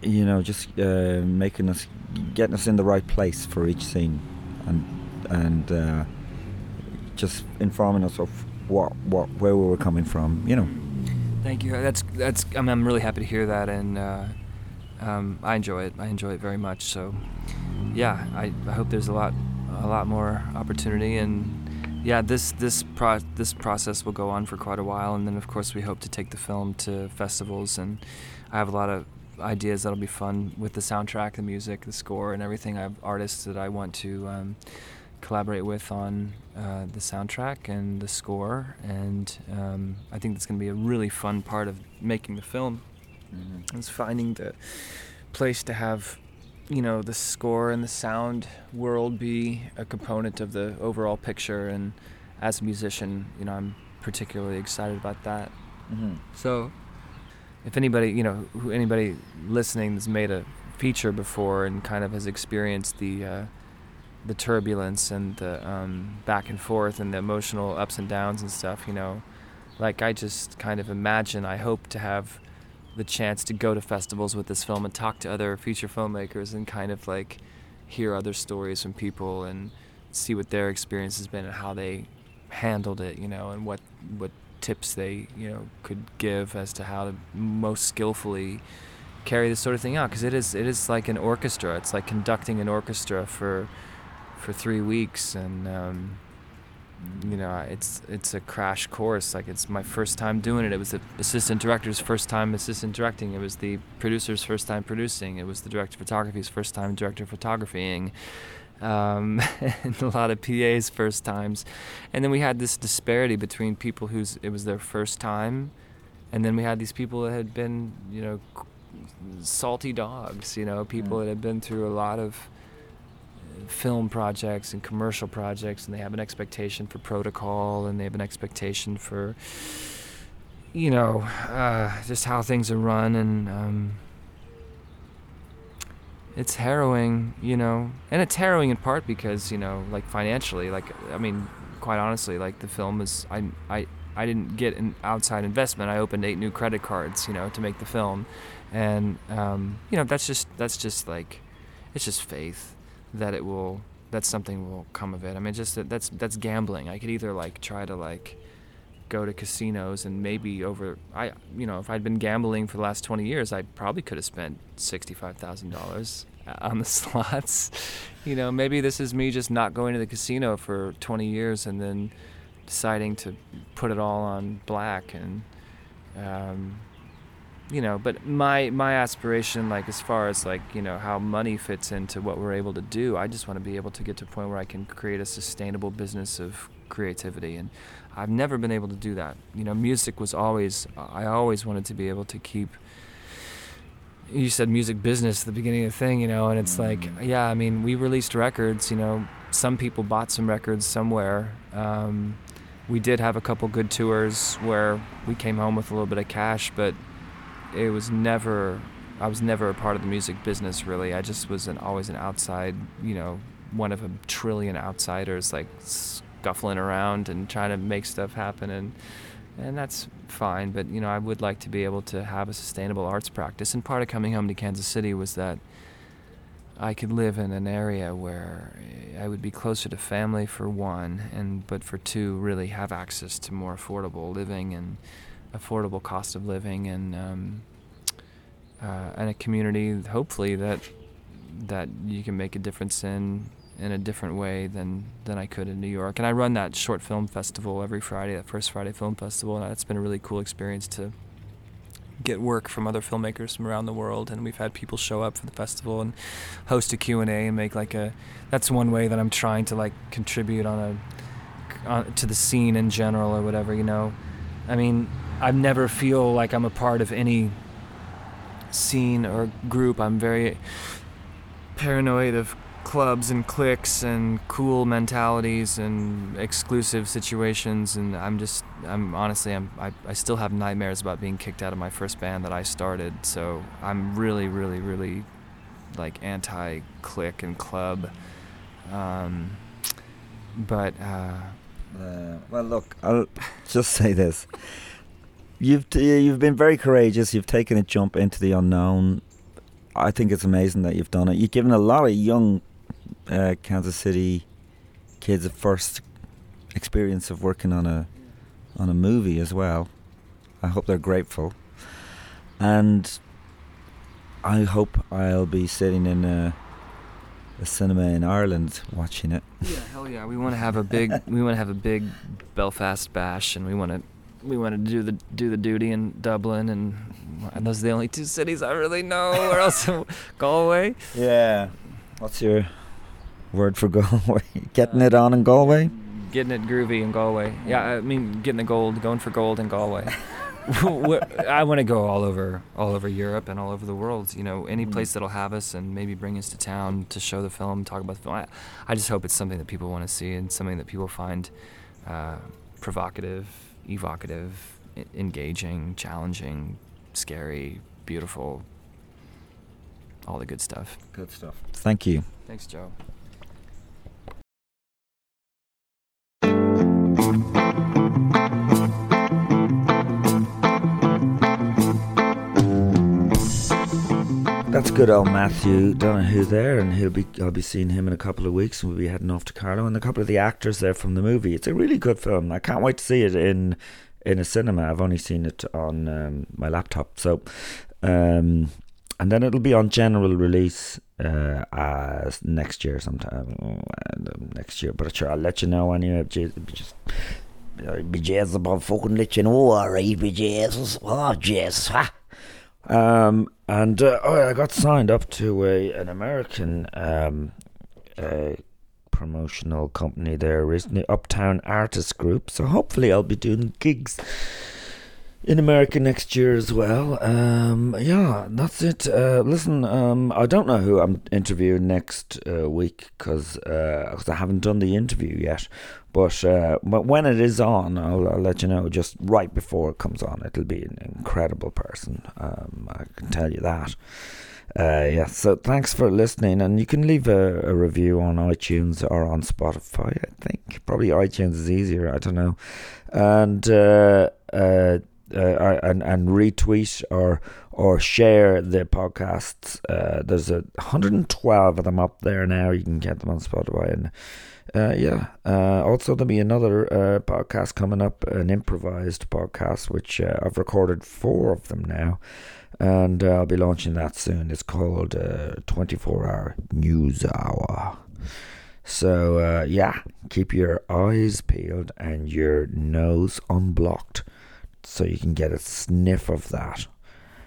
you know, just uh, making us, getting us in the right place for each scene, and and uh, just informing us of what, what, where we were coming from, you know. Thank you. That's that's. I mean, I'm really happy to hear that, and uh, um, I enjoy it. I enjoy it very much. So. Yeah, I, I hope there's a lot, a lot more opportunity, and yeah, this this pro- this process will go on for quite a while, and then of course we hope to take the film to festivals, and I have a lot of ideas that'll be fun with the soundtrack, the music, the score, and everything. I have artists that I want to um, collaborate with on uh, the soundtrack and the score, and um, I think that's going to be a really fun part of making the film. Mm-hmm. Is finding the place to have, you know, the score and the sound world be a component of the overall picture, and as a musician, you know, I'm particularly excited about that. Mm-hmm. So if anybody, you know, who, anybody listening that's made a feature before and kind of has experienced the uh, the turbulence and the um, back and forth and the emotional ups and downs and stuff, you know, like I just kind of imagine, I hope to have the chance to go to festivals with this film and talk to other feature filmmakers and kind of like hear other stories from people and see what their experience has been and how they handled it, you know, and what what tips they, you know, could give as to how to most skillfully carry this sort of thing out, because it is it is like an orchestra. It's like conducting an orchestra for for three weeks and um you know, it's it's a crash course. Like, it's my first time doing it. It was the assistant director's first time assistant directing. It was the producer's first time producing. It was the director of photography's first time director of photographying. Um, and a lot of P A's first times. And then we had this disparity between people whose it was their first time, and then we had these people that had been, you know, salty dogs, you know, people that had been through a lot of film projects and commercial projects, and they have an expectation for protocol, and they have an expectation for, you know, uh, just how things are run, and um, it's harrowing, you know, and it's harrowing in part because, you know, like financially, like, I mean, quite honestly, like the film is, I, I, I didn't get an outside investment. I opened eight new credit cards, you know, to make the film, and um, you know, that's just that's just like, it's just faith that it will, that something will come of it. I mean, just that, that's that's gambling. I could either like try to like go to casinos and maybe over, I you know, if I'd been gambling for the last twenty years, I probably could have spent sixty-five thousand dollars on the slots. You know, maybe this is me just not going to the casino for twenty years and then deciding to put it all on black and, um, you know, but my my aspiration, like as far as like, you know, how money fits into what we're able to do, I just want to be able to get to a point where I can create a sustainable business of creativity, and I've never been able to do that. You know, music was always, I always wanted to be able to keep, you said music business at the beginning of the thing, you know, and it's like, yeah, I mean, we released records, you know, some people bought some records somewhere. Um, we did have a couple good tours where we came home with a little bit of cash, but it was never, I was never a part of the music business, really. I just was an, always an outside, you know, one of a trillion outsiders, like scuffling around and trying to make stuff happen, and and that's fine. But, you know, I would like to be able to have a sustainable arts practice. And part of coming home to Kansas City was that I could live in an area where I would be closer to family for one, and but for two, really have access to more affordable living and affordable cost of living, and um, uh, and a community, hopefully, that that you can make a difference in in a different way than, than I could in New York. And I run that short film festival every Friday, that First Friday Film Festival, and that's been a really cool experience to get work from other filmmakers from around the world, and we've had people show up for the festival and host a Q and A and make like a, that's one way that I'm trying to like contribute on a, on, to the scene in general or whatever, you know. I mean, I never feel like I'm a part of any scene or group. I'm very paranoid of clubs and cliques and cool mentalities and exclusive situations, and I'm just, I'm honestly, I'm, I, I still have nightmares about being kicked out of my first band that I started, so I'm really, really, really, like, anti-clique and club, um, but, uh... Uh, well, look, I'll just say this. You've t- you've been very courageous. You've taken a jump into the unknown. I think it's amazing that you've done it. You've given a lot of young uh, Kansas City kids a first experience of working on a on a movie as well. I hope they're grateful, and I hope I'll be sitting in a, a cinema in Ireland watching it. Yeah, hell yeah! We want to have a big we want to have a big Belfast bash, and we want to. We want to do the do the duty in Dublin, and, and those are the only two cities I really know. Where else? Galway. Yeah. What's your word for Galway? Getting uh, it on in Galway. Getting it groovy in Galway. Yeah, I mean getting the gold, going for gold in Galway. I want to go all over, all over Europe and all over the world. You know, any place that'll have us and maybe bring us to town to show the film, talk about the film. I, I just hope it's something that people want to see and something that people find uh, provocative. Evocative, engaging, challenging, scary, beautiful, all the good stuff. Good stuff. Thank you. Thanks, Joe. That's good old Matthew Donohue there, and he'll be I'll be seeing him in a couple of weeks, and we'll be heading off to Carlow, and a couple of the actors there from the movie. It's a really good film. I can't wait to see it in in a cinema. I've only seen it on um, my laptop, so um, and then it'll be on general release uh, as next year sometime next year. But sure, I'll let you know anyway. Just. I'll be Jesus, I'll fucking let you know. All right, be Jesus, oh Jesus, ha. Um and uh, oh, I got signed up to a an American um uh, promotional company there recently, Uptown Artist Group. So hopefully I'll be doing gigs in America next year as well. Um, yeah, that's it. Uh, listen, um, I don't know who I'm interviewing next uh, week because uh, I haven't done the interview yet. But uh, but when it is on, I'll, I'll let you know just right before it comes on. It'll be an incredible person. Um, I can tell you that. Uh, yeah, so thanks for listening. And you can leave a, a review on iTunes or on Spotify, I think. Probably iTunes is easier. I don't know. And... Uh, uh, Uh, and and retweet or or share the podcasts. Uh, there's a one hundred twelve of them up there now. You can get them on Spotify, and uh, yeah. Uh, also, there'll be another uh, podcast coming up, an improvised podcast, which uh, I've recorded four of them now, and uh, I'll be launching that soon. It's called uh, twenty-four hour News Hour. So uh, yeah, keep your eyes peeled and your nose unblocked, so you can get a sniff of that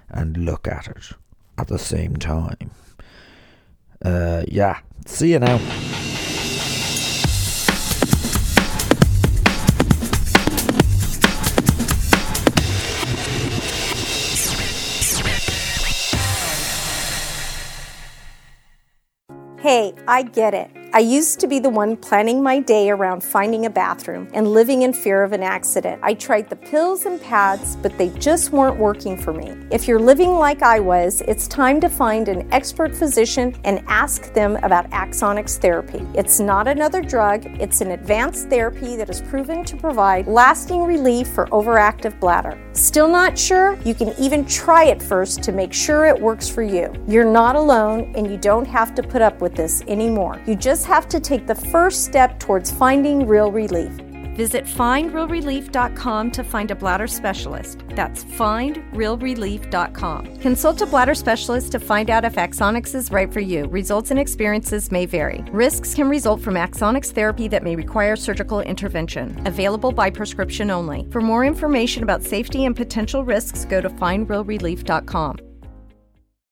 and look at it at the same time. Uh, yeah, see you now. Hey, I get it. I used to be the one planning my day around finding a bathroom and living in fear of an accident. I tried the pills and pads, but they just weren't working for me. If you're living like I was, it's time to find an expert physician and ask them about Axonics therapy. It's not another drug. It's an advanced therapy that is proven to provide lasting relief for overactive bladder. Still not sure? You can even try it first to make sure it works for you. You're not alone, and you don't have to put up with this anymore. You just have to take the first step towards finding real relief. Visit find real relief dot com to find a bladder specialist. That's find real relief dot com. Consult a bladder specialist to find out if Axonics is right for you. Results and experiences may vary. Risks can result from Axonics therapy that may require surgical intervention. Available by prescription only. For more information about safety and potential risks, go to find real relief dot com.